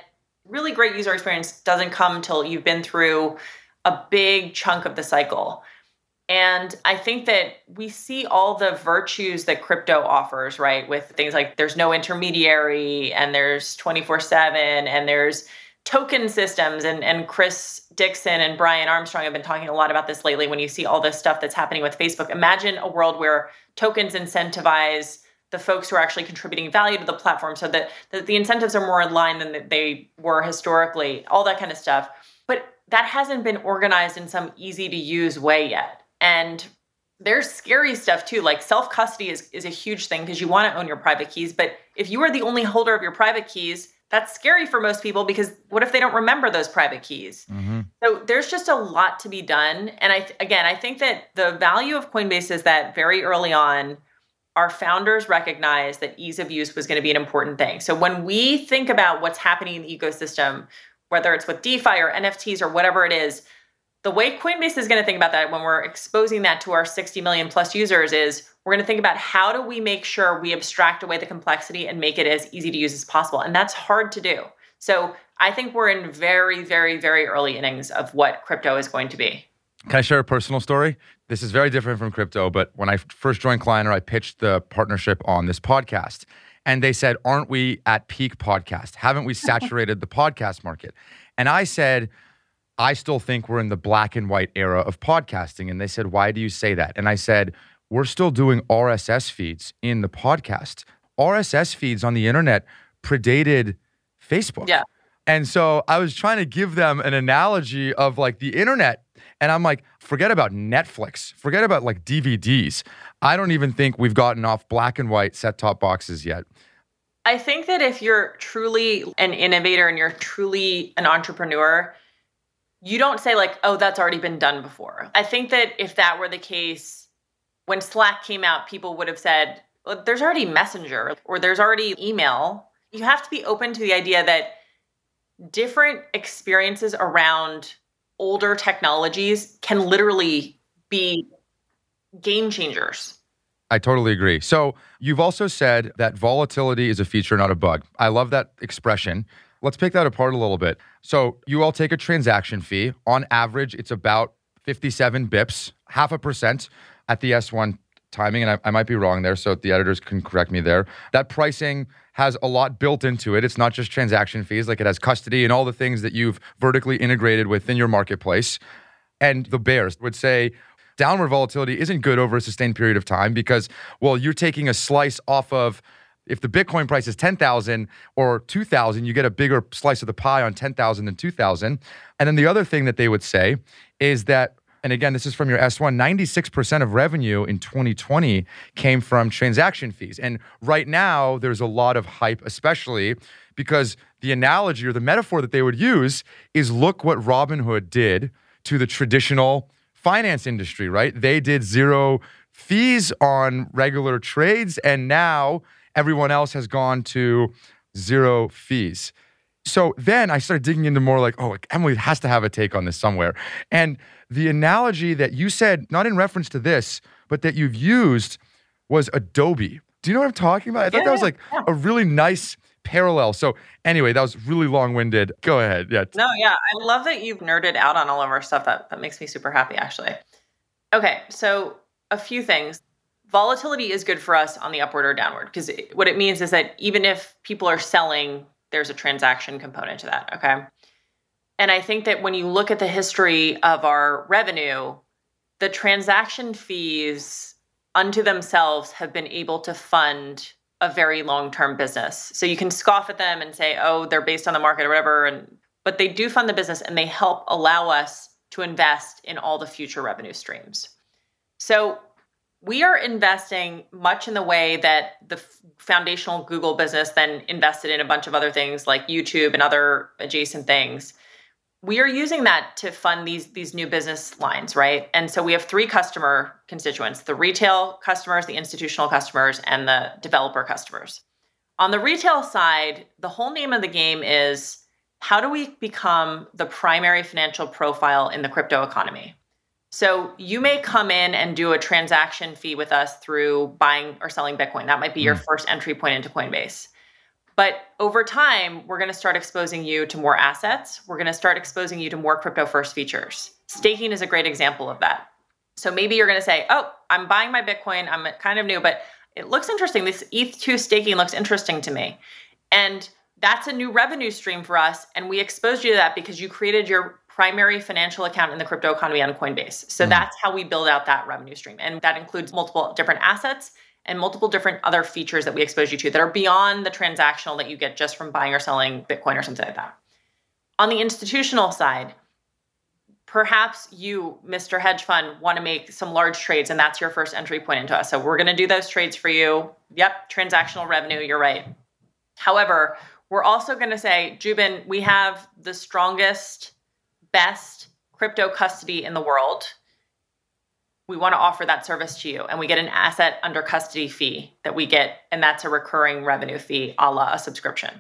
really great user experience doesn't come till you've been through a big chunk of the cycle. And I think that we see all the virtues that crypto offers, right? With things like there's no intermediary and there's twenty-four seven and there's token systems. And, and Chris Dixon and Brian Armstrong have been talking a lot about this lately. When you see all this stuff that's happening with Facebook, imagine a world where tokens incentivize the folks who are actually contributing value to the platform so that, that the incentives are more in line than they were historically, all that kind of stuff. But that hasn't been organized in some easy to use way yet. And there's scary stuff too. Like self-custody is, is a huge thing because you want to own your private keys. But if you are the only holder of your private keys, that's scary for most people because what if they don't remember those private keys? Mm-hmm. So there's just a lot to be done. And I again, I think that the value of Coinbase is that very early on, our founders recognized that ease of use was going to be an important thing. So when we think about what's happening in the ecosystem, whether it's with DeFi or N F Ts or whatever it is, the way Coinbase is going to think about that when we're exposing that to our sixty million plus users is we're going to think about how do we make sure we abstract away the complexity and make it as easy to use as possible. And that's hard to do. So I think we're in very, very, very early innings of what crypto is going to be. Can I share a personal story? This is very different from crypto, but when I first joined Kleiner, I pitched the partnership on this podcast. And they said, aren't we at peak podcast? Haven't we saturated the podcast market? And I said, I still think we're in the black and white era of podcasting. And they said, why do you say that? And I said, we're still doing R S S feeds in the podcast. R S S feeds on the internet predated Facebook. Yeah. And so I was trying to give them an analogy of like the internet. And I'm like, forget about Netflix. Forget about like D V Ds. I don't even think we've gotten off black and white set-top boxes yet. I think that if you're truly an innovator and you're truly an entrepreneur, you don't say like, oh, that's already been done before. I think that if that were the case, when Slack came out, people would have said, well, there's already Messenger or there's already email. You have to be open to the idea that different experiences around older technologies can literally be game changers. I totally agree. So you've also said that volatility is a feature, not a bug. I love that expression. Let's pick that apart a little bit. So you all take a transaction fee. On average, it's about fifty-seven bips, half a percent at the S one timing. And I, I might be wrong there, so the editors can correct me there. That pricing has a lot built into it. It's not just transaction fees. Like it has custody and all the things that you've vertically integrated within your marketplace. And the bears would say, downward volatility isn't good over a sustained period of time because, well, you're taking a slice off of If the Bitcoin price is ten thousand or two thousand, you get a bigger slice of the pie on ten thousand than two thousand. And then the other thing that they would say is that, and again, this is from your S one, ninety-six percent of revenue in twenty twenty came from transaction fees. And right now, there's a lot of hype, especially because the analogy or the metaphor that they would use is look what Robinhood did to the traditional finance industry, right? They did zero fees on regular trades, and now everyone else has gone to zero fees. So then I started digging into more like, oh, like Emily has to have a take on this somewhere. And the analogy that you said, not in reference to this, but that you've used was Adobe. Do you know what I'm talking about? I thought yeah, that was like yeah. a really nice parallel. So anyway, that was really long-winded. Go ahead. Yeah. No, yeah. I love that you've nerded out on all of our stuff. That, that makes me super happy, actually. Okay, so a few things. Volatility is good for us on the upward or downward, because what it means is that even if people are selling, there's a transaction component to that, okay? And I think that when you look at the history of our revenue, the transaction fees unto themselves have been able to fund a very long-term business. So you can scoff at them and say, oh, they're based on the market or whatever, and but they do fund the business and they help allow us to invest in all the future revenue streams. So we are investing much in the way that the foundational Google business then invested in a bunch of other things like YouTube and other adjacent things. We are using that to fund these, these new business lines, right? And so we have three customer constituents, the retail customers, the institutional customers, and the developer customers. On the retail side, the whole name of the game is how do we become the primary financial profile in the crypto economy? So you may come in and do a transaction fee with us through buying or selling Bitcoin. That might be your first entry point into Coinbase. But over time, we're going to start exposing you to more assets. We're going to start exposing you to more crypto-first features. Staking is a great example of that. So maybe you're going to say, oh, I'm buying my Bitcoin. I'm kind of new, but it looks interesting. This E T H two staking looks interesting to me. And that's a new revenue stream for us. And we exposed you to that because you created your primary financial account in the crypto economy on Coinbase. So mm. that's how we build out that revenue stream. And that includes multiple different assets and multiple different other features that we expose you to that are beyond the transactional that you get just from buying or selling Bitcoin or something like that. On the institutional side, perhaps you, Mister Hedge Fund, want to make some large trades and that's your first entry point into us. So we're going to do those trades for you. Yep, transactional revenue, you're right. However, we're also going to say, Jubin, we have the strongest, best crypto custody in the world. We want to offer that service to you. And we get an asset under custody fee that we get. And that's a recurring revenue fee, a la a subscription.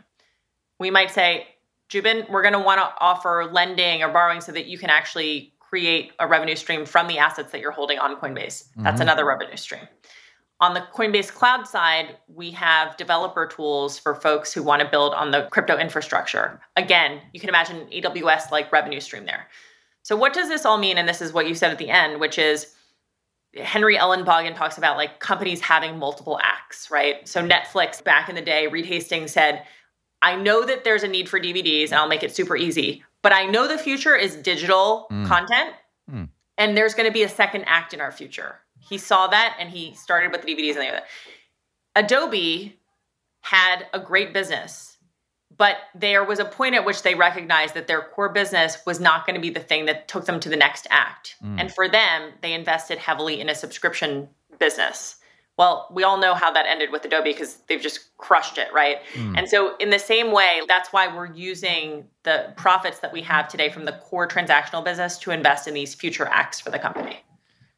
We might say, Jubin, we're going to want to offer lending or borrowing so that you can actually create a revenue stream from the assets that you're holding on Coinbase. Mm-hmm. That's another revenue stream. On the Coinbase Cloud side, we have developer tools for folks who want to build on the crypto infrastructure. Again, you can imagine A W S-like revenue stream there. So what does this all mean? And this is what you said at the end, which is Henry Ellenbogen talks about like companies having multiple acts, right? So Netflix back in the day, Reed Hastings said, I know that there's a need for D V Ds and I'll make it super easy, but I know the future is digital mm. content mm. and there's going to be a second act in our future. He saw that and he started with the D V Ds and the other. Adobe had a great business, but there was a point at which they recognized that their core business was not going to be the thing that took them to the next act. Mm. And for them, they invested heavily in a subscription business. Well, we all know how that ended with Adobe because they've just crushed it, right? Mm. And so in the same way, that's why we're using the profits that we have today from the core transactional business to invest in these future acts for the company.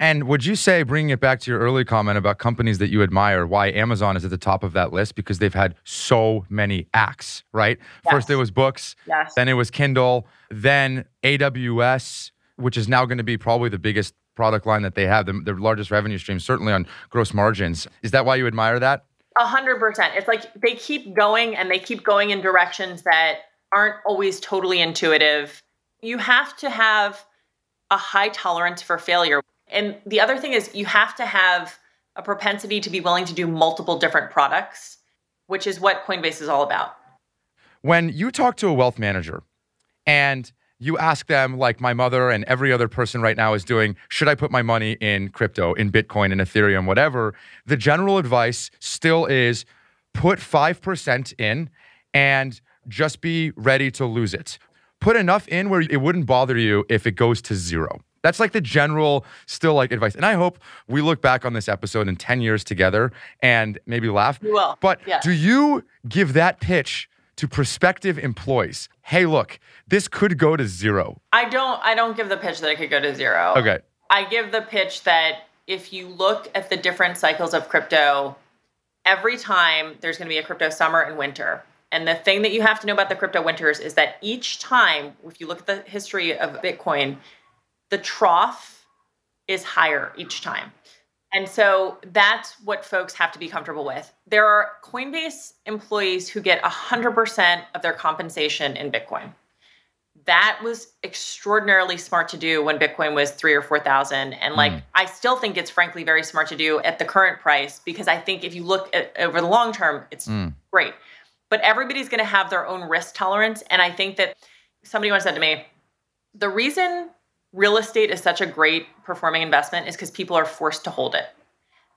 And would you say, bringing it back to your early comment about companies that you admire, why Amazon is at the top of that list? Because they've had so many acts, right? Yes. First, there was books. Yes. Then it was Kindle. Then A W S, which is now going to be probably the biggest product line that they have, the, the largest revenue stream, certainly on gross margins. Is that why you admire that? A hundred percent. It's like they keep going and they keep going in directions that aren't always totally intuitive. You have to have a high tolerance for failure. And the other thing is you have to have a propensity to be willing to do multiple different products, which is what Coinbase is all about. When you talk to a wealth manager and you ask them, like my mother and every other person right now is doing, should I put my money in crypto, in Bitcoin, in Ethereum, whatever, the general advice still is Put five percent in and just be ready to lose it. Put enough in where it wouldn't bother you if it goes to zero. That's like the general still like advice. And I hope we look back on this episode in ten years together and maybe laugh. You will. But yeah. Do you give that pitch to prospective employees? Hey, look, this could go to zero. I don't, I don't give the pitch that it could go to zero. Okay. I give the pitch that if you look at the different cycles of crypto, every time there's going to be a crypto summer and winter. And the thing that you have to know about the crypto winters is that each time, if you look at the history of Bitcoin, the trough is higher each time. And so that's what folks have to be comfortable with. There are Coinbase employees who get one hundred percent of their compensation in Bitcoin. That was extraordinarily smart to do when Bitcoin was three or four thousand. And like, mm. I still think it's frankly very smart to do at the current price, because I think if you look at over the long term, it's mm. great. But everybody's going to have their own risk tolerance. And I think that somebody once said to me, the reason real estate is such a great performing investment is because people are forced to hold it.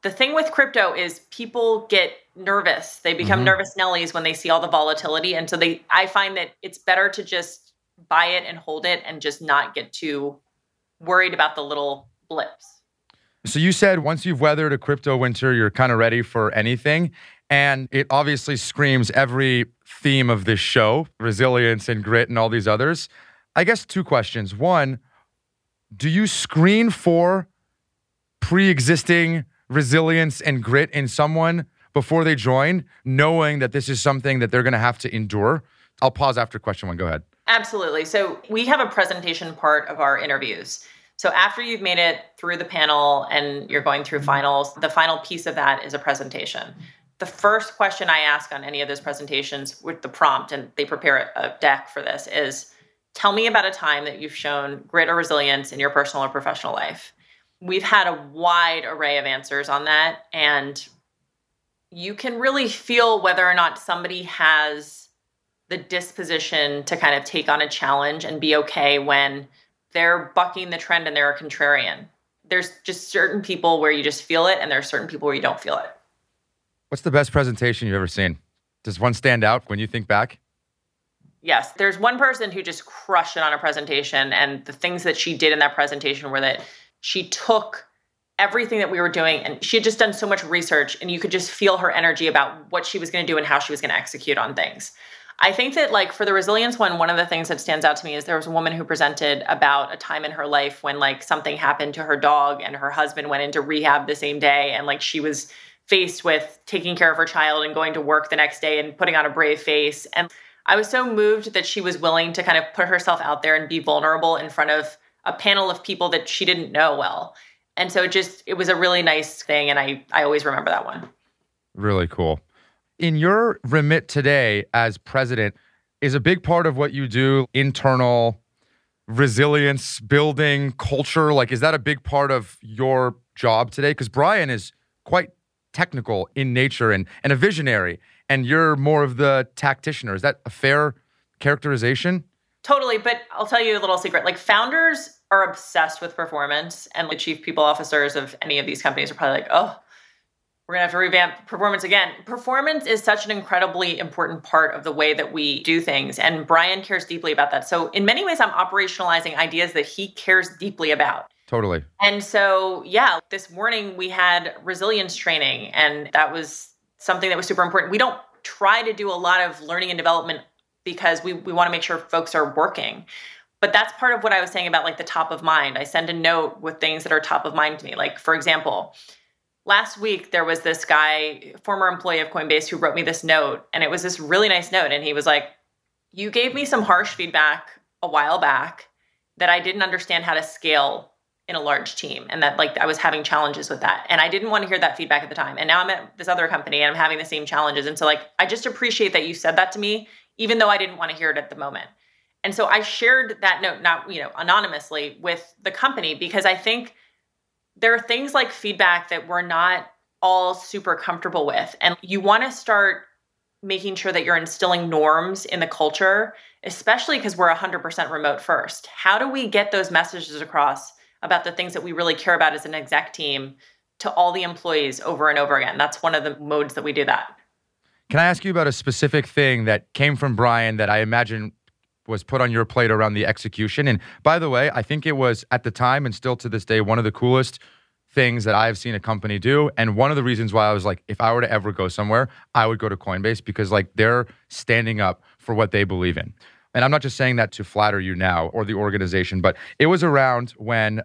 The thing with crypto is people get nervous. They become mm-hmm. nervous Nellies when they see all the volatility. And so they, I find that it's better to just buy it and hold it and just not get too worried about the little blips. So you said once you've weathered a crypto winter, you're kind of ready for anything. And it obviously screams every theme of this show, resilience and grit and all these others. I guess two questions. One, do you screen for pre-existing resilience and grit in someone before they join, knowing that this is something that they're going to have to endure? I'll pause after question one. Go ahead. Absolutely. So we have a presentation part of our interviews. So after you've made it through the panel and you're going through finals, the final piece of that is a presentation. The first question I ask on any of those presentations with the prompt, and they prepare a deck for this, is tell me about a time that you've shown grit or resilience in your personal or professional life. We've had a wide array of answers on that, and you can really feel whether or not somebody has the disposition to kind of take on a challenge and be okay when they're bucking the trend and they're a contrarian. There's just certain people where you just feel it, and there are certain people where you don't feel it. What's the best presentation you've ever seen? Does one stand out when you think back? Yes. There's one person who just crushed it on a presentation. And the things that she did in that presentation were that she took everything that we were doing, and she had just done so much research, and you could just feel her energy about what she was going to do and how she was going to execute on things. I think that like for the resilience one, one of the things that stands out to me is there was a woman who presented about a time in her life when like something happened to her dog and her husband went into rehab the same day. And like she was faced with taking care of her child and going to work the next day and putting on a brave face. And I was so moved that she was willing to kind of put herself out there and be vulnerable in front of a panel of people that she didn't know well. And so it just, it was a really nice thing. And I, I always remember that one. Really cool. In your remit today as president, is a big part of what you do internal resilience building culture? Like, is that a big part of your job today? Because Brian is quite technical in nature and, and a visionary, and you're more of the tacticianer. Is that a fair characterization? Totally, but I'll tell you a little secret. Like founders are obsessed with performance, and the chief people officers of any of these companies are probably like, oh, we're gonna have to revamp performance again. Performance is such an incredibly important part of the way that we do things, and Brian cares deeply about that. So in many ways, I'm operationalizing ideas that he cares deeply about. Totally. And so, yeah, this morning we had resilience training, and that was something that was super important. We don't try to do a lot of learning and development because we, we want to make sure folks are working. But that's part of what I was saying about like the top of mind. I send a note with things that are top of mind to me. Like, for example, last week there was this guy, former employee of Coinbase, who wrote me this note, and it was this really nice note. And he was like, you gave me some harsh feedback a while back that I didn't understand how to scale in a large team, and that like I was having challenges with that. And I didn't want to hear that feedback at the time. And now I'm at this other company and I'm having the same challenges. And so like, I just appreciate that you said that to me, even though I didn't want to hear it at the moment. And so I shared that note, not, you know, anonymously with the company, because I think there are things like feedback that we're not all super comfortable with. And you want to start making sure that you're instilling norms in the culture, especially because we're one hundred percent remote first. How do we get those messages across about the things that we really care about as an exec team to all the employees over and over again? That's one of the modes that we do that. Can I ask you about a specific thing that came from Brian that I imagine was put on your plate around the execution? And by the way, I think it was at the time and still to this day, one of the coolest things that I've seen a company do. And one of the reasons why I was like, if I were to ever go somewhere, I would go to Coinbase, because like they're standing up for what they believe in. And I'm not just saying that to flatter you now or the organization, but it was around when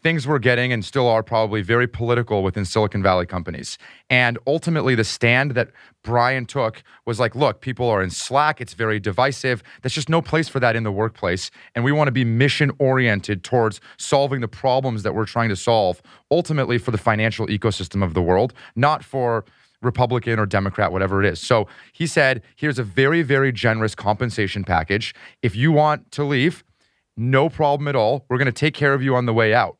things were getting and still are probably very political within Silicon Valley companies. And ultimately the stand that Brian took was like, look, people are in Slack. It's very divisive. There's just no place for that in the workplace. And we want to be mission oriented towards solving the problems that we're trying to solve ultimately for the financial ecosystem of the world, not for Republican or Democrat, whatever it is. So he said, here's a very, very generous compensation package. If you want to leave, no problem at all. We're going to take care of you on the way out.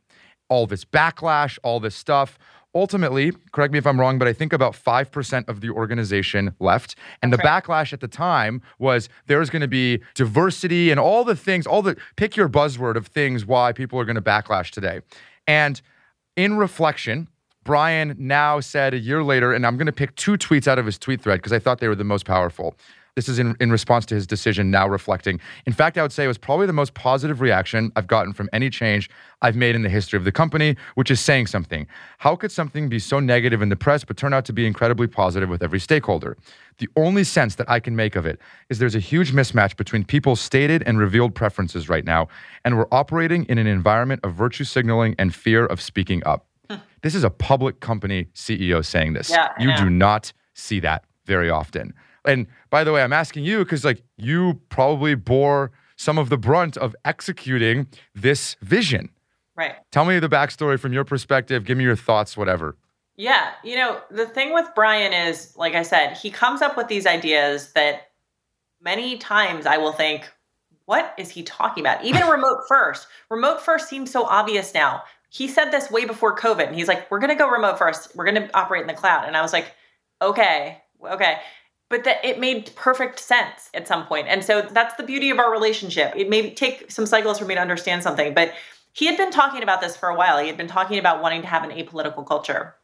All this backlash, all this stuff. Ultimately, correct me if I'm wrong, but I think about five percent of the organization left. And the correct. Backlash at the time was there's going to be diversity and all the things, all the pick your buzzword of things why people are going to backlash today. And in reflection, Brian now said a year later, and I'm going to pick two tweets out of his tweet thread because I thought they were the most powerful. This is in, in response to his decision, now reflecting. In fact, I would say it was probably the most positive reaction I've gotten from any change I've made in the history of the company, which is saying something. How could something be so negative in the press but turn out to be incredibly positive with every stakeholder? The only sense that I can make of it is there's a huge mismatch between people's stated and revealed preferences right now, and we're operating in an environment of virtue signaling and fear of speaking up. This is a public company C E O saying this. Yeah, you do not see that very often. And by the way, I'm asking you because like you probably bore some of the brunt of executing this vision. Right. Tell me the backstory from your perspective. Give me your thoughts, whatever. Yeah. You know, the thing with Brian is, like I said, he comes up with these ideas that many times I will think, what is he talking about? Even remote first. Remote first seems so obvious now. He said this way before COVID. And he's like, we're going to go remote first. We're going to operate in the cloud. And I was like, okay, okay. But that it made perfect sense at some point. And so that's the beauty of our relationship. It may take some cycles for me to understand something, but he had been talking about this for a while. He had been talking about wanting to have an apolitical culture.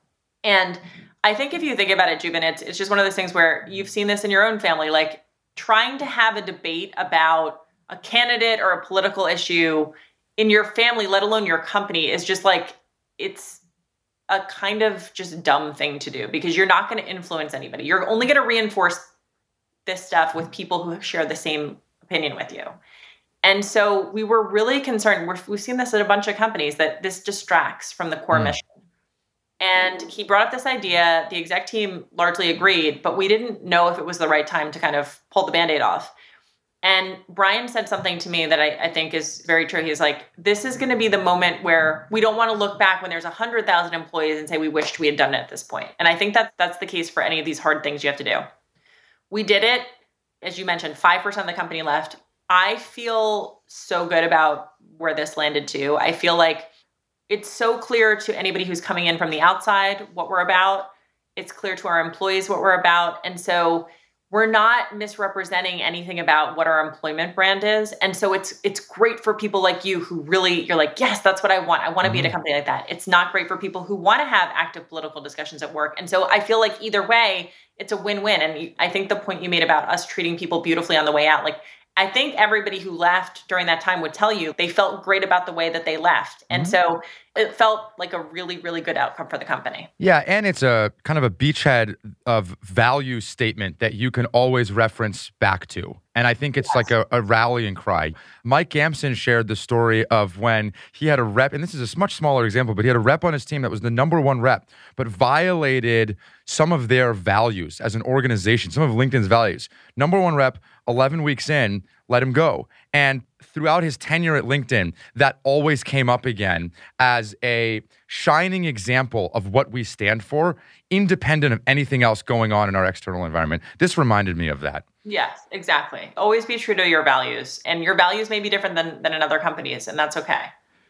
And I think if you think about it, Jubin, it's, it's just one of those things where you've seen this in your own family, like trying to have a debate about a candidate or a political issue in your family, let alone your company, is just like, it's a kind of just dumb thing to do because you're not going to influence anybody. You're only going to reinforce this stuff with people who share the same opinion with you. And so we were really concerned. We're, we've seen this at a bunch of companies that this distracts from the core mm. mission. And he brought up this idea. The exec team largely agreed, but we didn't know if it was the right time to kind of pull the Band-Aid off. And Brian said something to me that I, I think is very true. He's like, this is going to be the moment where we don't want to look back when there's one hundred thousand employees and say we wished we had done it at this point. And I think that that's the case for any of these hard things you have to do. We did it. As you mentioned, five percent of the company left. I feel so good about where this landed to. I feel like it's so clear to anybody who's coming in from the outside what we're about. It's clear to our employees what we're about. And so we're not misrepresenting anything about what our employment brand is. And so it's it's great for people like you who really, you're like, yes, that's what I want. I want to mm-hmm. be at a company like that. It's not great for people who want to have active political discussions at work. And so I feel like either way, it's a win-win. And I think the point you made about us treating people beautifully on the way out, like I think everybody who left during that time would tell you they felt great about the way that they left. Mm-hmm. And so it felt like a really, really good outcome for the company. Yeah. And it's a kind of a beachhead of value statement that you can always reference back to. And I think it's yes. like a, a rallying cry. Mike Gamson shared the story of when he had a rep, and this is a much smaller example, but he had a rep on his team that was the number one rep, but violated some of their values as an organization, some of LinkedIn's values. Number one rep, eleven weeks in, let him go. And throughout his tenure at LinkedIn, that always came up again as a shining example of what we stand for, independent of anything else going on in our external environment. This reminded me of that. Yes, exactly. Always be true to your values. And your values may be different than, than another company's, and that's okay.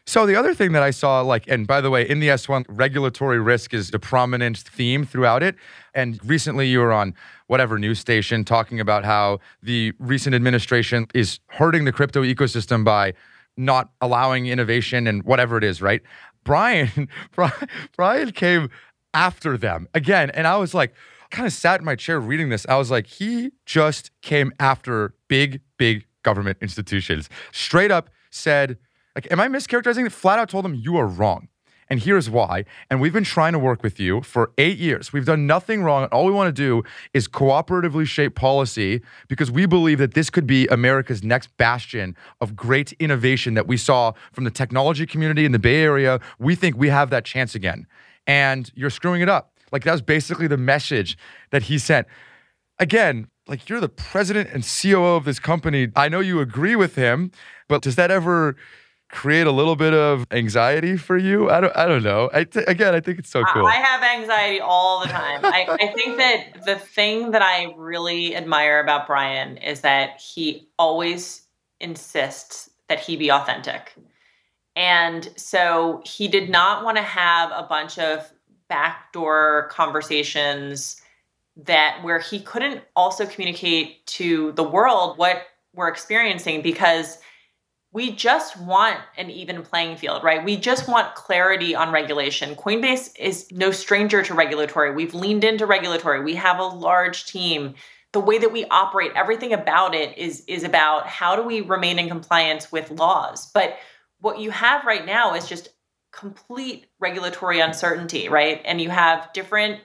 So the other thing that I saw, like, and by the way, in the S one, regulatory risk is the prominent theme throughout it. And recently you were on whatever news station talking about how the recent administration is hurting the crypto ecosystem by not allowing innovation and whatever it is, right? Brian, Brian came after them again. And I was like, kind of sat in my chair reading this. I was like, he just came after big, big government institutions. Straight up said, like, am I mischaracterizing it? Flat out told them, you are wrong. And here's why. And we've been trying to work with you for eight years. We've done nothing wrong. All we want to do is cooperatively shape policy because we believe that this could be America's next bastion of great innovation that we saw from the technology community in the Bay Area. We think we have that chance again. And you're screwing it up. Like, that was basically the message that he sent. Again, like, you're the president and C O O of this company. I know you agree with him, but does that ever create a little bit of anxiety for you? I don't, I don't know. I t again, I think it's so cool. I have anxiety all the time. I, I think that the thing that I really admire about Brian is that he always insists that he be authentic. And so he did not want to have a bunch of backdoor conversations that where he couldn't also communicate to the world what we're experiencing, because we just want an even playing field, right? We just want clarity on regulation. Coinbase is no stranger to regulatory. We've leaned into regulatory. We have a large team. The way that we operate, everything about it is, is about how do we remain in compliance with laws. But what you have right now is just complete regulatory uncertainty, right? And you have different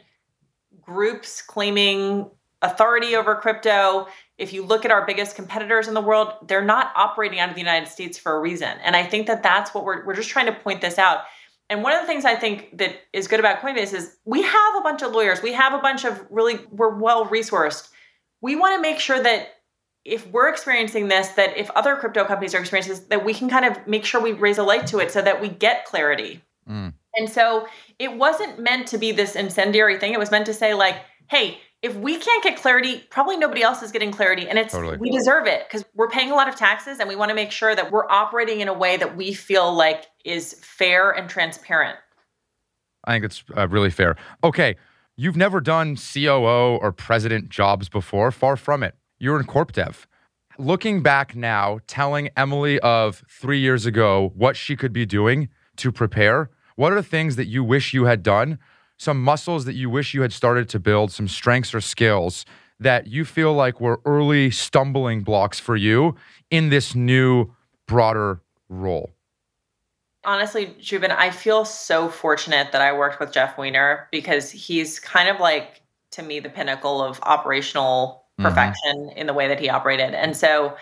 groups claiming authority over crypto. If you look at our biggest competitors in the world, they're not operating out of the United States for a reason. And I think that that's what we're, we're just trying to point this out. And one of the things I think that is good about Coinbase is we have a bunch of lawyers. We have a bunch of really, we're well-resourced. We want to make sure that if we're experiencing this, that if other crypto companies are experiencing this, that we can kind of make sure we raise a light to it so that we get clarity. Mm. And so it wasn't meant to be this incendiary thing. It was meant to say, like, hey, if we can't get clarity, probably nobody else is getting clarity. And it's totally. We deserve it because we're paying a lot of taxes and we want to make sure that we're operating in a way that we feel like is fair and transparent. I think it's uh, really fair. Okay, you've never done C O O or president jobs before. Far from it. You're in corp dev. Looking back now, telling Emily of three years ago what she could be doing to prepare, what are the things that you wish you had done? Some muscles that you wish you had started to build, some strengths or skills that you feel like were early stumbling blocks for you in this new, broader role? Honestly, Jubin, I feel so fortunate that I worked with Jeff Wiener because he's kind of like, to me, the pinnacle of operational perfection mm-hmm. in the way that he operated. And so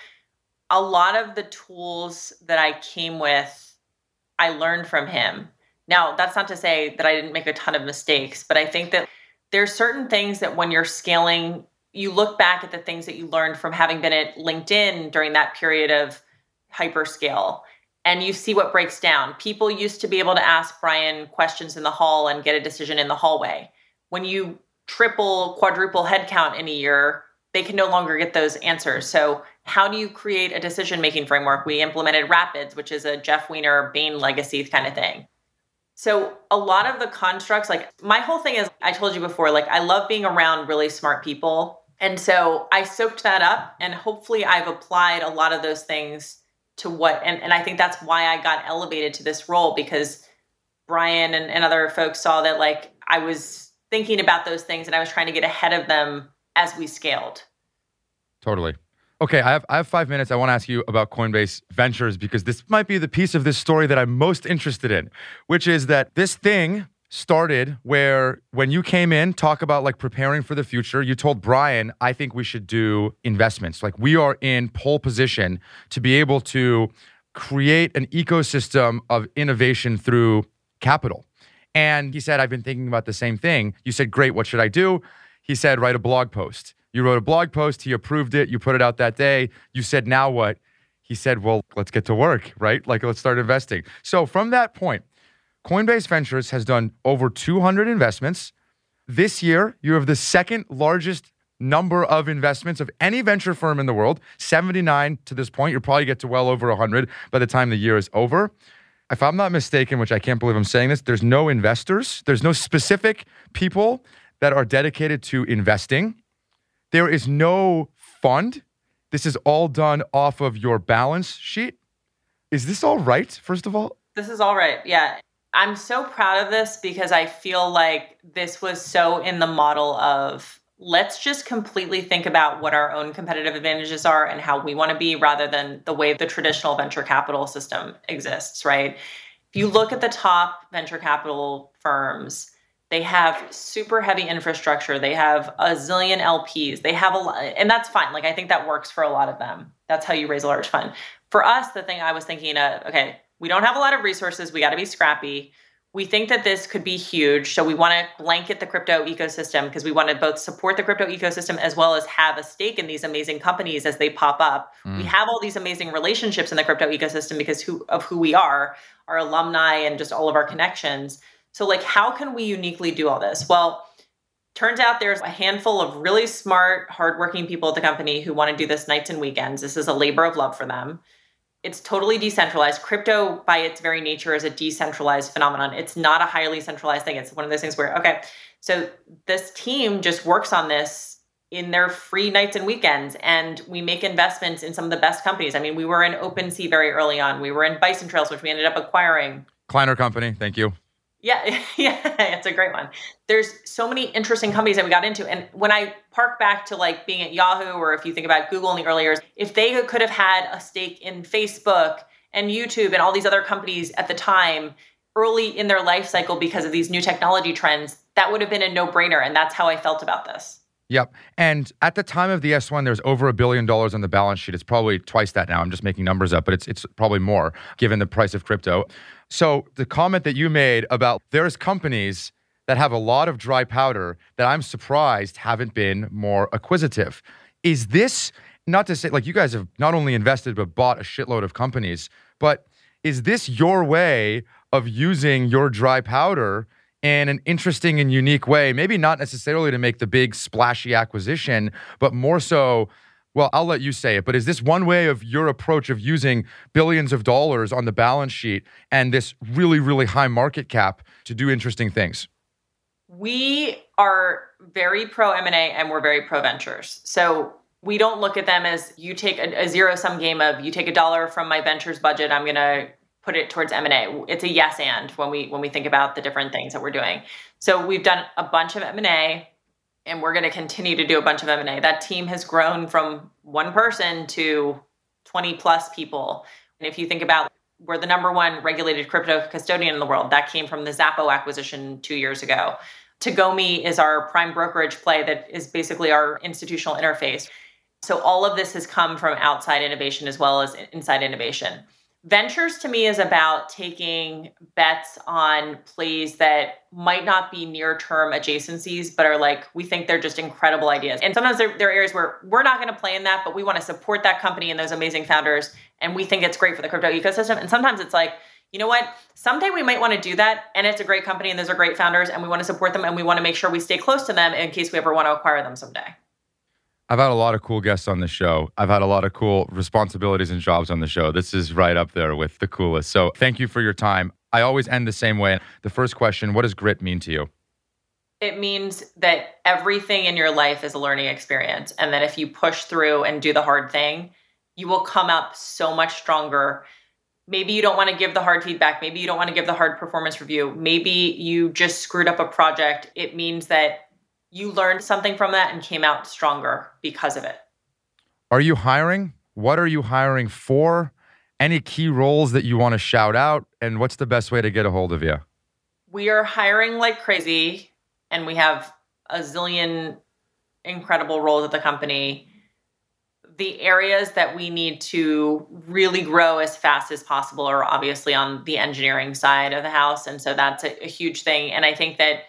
a lot of the tools that I came with, I learned from him. Now, that's not to say that I didn't make a ton of mistakes, but I think that there's certain things that when you're scaling, you look back at the things that you learned from having been at LinkedIn during that period of hyperscale, and you see what breaks down. People used to be able to ask Brian questions in the hall and get a decision in the hallway. When you triple, quadruple headcount in a year, they can no longer get those answers. So how do you create a decision-making framework? We implemented Rapids, which is a Jeff Wiener, Bain legacy kind of thing. So a lot of the constructs, like my whole thing is, I told you before, like I love being around really smart people. And so I soaked that up and hopefully I've applied a lot of those things to what, and, and I think that's why I got elevated to this role, because Brian and, and other folks saw that like I was thinking about those things and I was trying to get ahead of them as we scaled. Totally. Okay, I have, I have five minutes. I want to ask you about Coinbase Ventures because this might be the piece of this story that I'm most interested in, which is that this thing started where when you came in, talk about like preparing for the future, you told Brian, I think we should do investments. Like we are in pole position to be able to create an ecosystem of innovation through capital. And he said, I've been thinking about the same thing. You said, great, what should I do? He said, write a blog post. You wrote a blog post, he approved it, you put it out that day. You said, now what? He said, well, let's get to work, right? Like, let's start investing. So from that point, Coinbase Ventures has done over two hundred investments. This year, you have the second largest number of investments of any venture firm in the world, seventy-nine to this point. You'll probably get to well over one hundred by the time the year is over. If I'm not mistaken, which I can't believe I'm saying this, there's no investors. There's no specific people that are dedicated to investing. There is no fund. This is all done off of your balance sheet. Is this all right, first of all? This is all right, yeah. I'm so proud of this because I feel like this was so in the model of let's just completely think about what our own competitive advantages are and how we want to be rather than the way the traditional venture capital system exists, right? If you look at the top venture capital firms, they have super heavy infrastructure. They have a zillion L Ps. They have a lot, and that's fine. Like, I think that works for a lot of them. That's how you raise a large fund. For us, the thing I was thinking of, okay, we don't have a lot of resources. We got to be scrappy. We think that this could be huge. So we want to blanket the crypto ecosystem because we want to both support the crypto ecosystem as well as have a stake in these amazing companies as they pop up. Mm. We have all these amazing relationships in the crypto ecosystem because who, of who we are, our alumni and just all of our connections. So like, how can we uniquely do all this? Well, turns out there's a handful of really smart, hardworking people at the company who want to do this nights and weekends. This is a labor of love for them. It's totally decentralized. Crypto, by its very nature, is a decentralized phenomenon. It's not a highly centralized thing. It's one of those things where, okay, so this team just works on this in their free nights and weekends, and we make investments in some of the best companies. I mean, we were in OpenSea very early on. We were in Bison Trails, which we ended up acquiring. Kleiner Company, thank you. Yeah, yeah, it's a great one. There's so many interesting companies that we got into. And when I park back to like being at Yahoo, or if you think about Google in the early years, if they could have had a stake in Facebook and YouTube and all these other companies at the time early in their life cycle because of these new technology trends, that would have been a no-brainer. And that's how I felt about this. Yep. And at the time of the S one, there's over a billion dollars on the balance sheet. It's probably twice that now. I'm just making numbers up, but it's it's probably more given the price of crypto. So the comment that you made about there's companies that have a lot of dry powder that I'm surprised haven't been more acquisitive. Is this, not to say, like, you guys have not only invested but bought a shitload of companies, but is this your way of using your dry powder in an interesting and unique way? Maybe not necessarily to make the big splashy acquisition, but more so, well, I'll let you say it, but is this one way of your approach of using billions of dollars on the balance sheet and this really, really high market cap to do interesting things? We are very pro M and A and we're very pro ventures. So we don't look at them as you take a, a zero-sum game of you take a dollar from my ventures budget, I'm going to put it towards M and A. It's a yes and when we when we think about the different things that we're doing. So we've done a bunch of M and A, and we're going to continue to do a bunch of M and A. That team has grown from one person to twenty plus people. And if you think about, we're the number one regulated crypto custodian in the world. That came from the Zappo acquisition two years ago. Tagomi is our prime brokerage play that is basically our institutional interface. So all of this has come from outside innovation as well as inside innovation. Ventures to me is about taking bets on plays that might not be near-term adjacencies, but are like, we think they're just incredible ideas. And sometimes there, there are areas where we're not going to play in that, but we want to support that company and those amazing founders. And we think it's great for the crypto ecosystem. And sometimes it's like, you know what? Someday we might want to do that. And it's a great company and those are great founders and we want to support them and we want to make sure we stay close to them in case we ever want to acquire them someday. I've had a lot of cool guests on the show. I've had a lot of cool responsibilities and jobs on the show. This is right up there with the coolest. So thank you for your time. I always end the same way. The first question, what does grit mean to you? It means that everything in your life is a learning experience. And that if you push through and do the hard thing, you will come up so much stronger. Maybe you don't want to give the hard feedback. Maybe you don't want to give the hard performance review. Maybe you just screwed up a project. It means that you learned something from that and came out stronger because of it. Are you hiring? What are you hiring for? Any key roles that you want to shout out? And what's the best way to get a hold of you? We are hiring like crazy. And we have a zillion incredible roles at the company. The areas that we need to really grow as fast as possible are obviously on the engineering side of the house. And so that's a, a huge thing. And I think that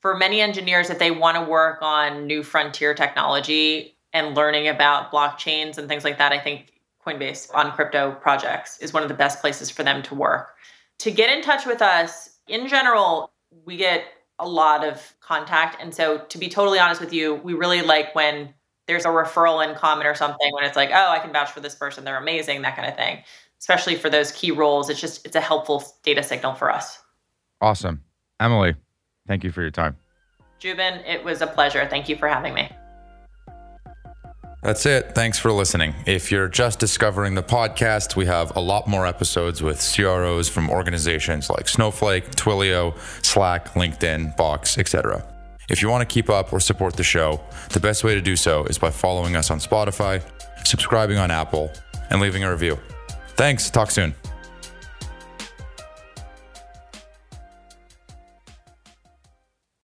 for many engineers, if they want to work on new frontier technology and learning about blockchains and things like that, I think Coinbase on crypto projects is one of the best places for them to work. To get in touch with us, in general, we get a lot of contact. And so to be totally honest with you, we really like when there's a referral in common or something, when it's like, oh, I can vouch for this person. They're amazing, that kind of thing. Especially for those key roles. It's just, it's a helpful data signal for us. Awesome. Emily, thank you for your time. Jubin, it was a pleasure. Thank you for having me. That's it. Thanks for listening. If you're just discovering the podcast, we have a lot more episodes with C R Os from organizations like Snowflake, Twilio, Slack, LinkedIn, Box, et cetera. If you want to keep up or support the show, the best way to do so is by following us on Spotify, subscribing on Apple, and leaving a review. Thanks. Talk soon.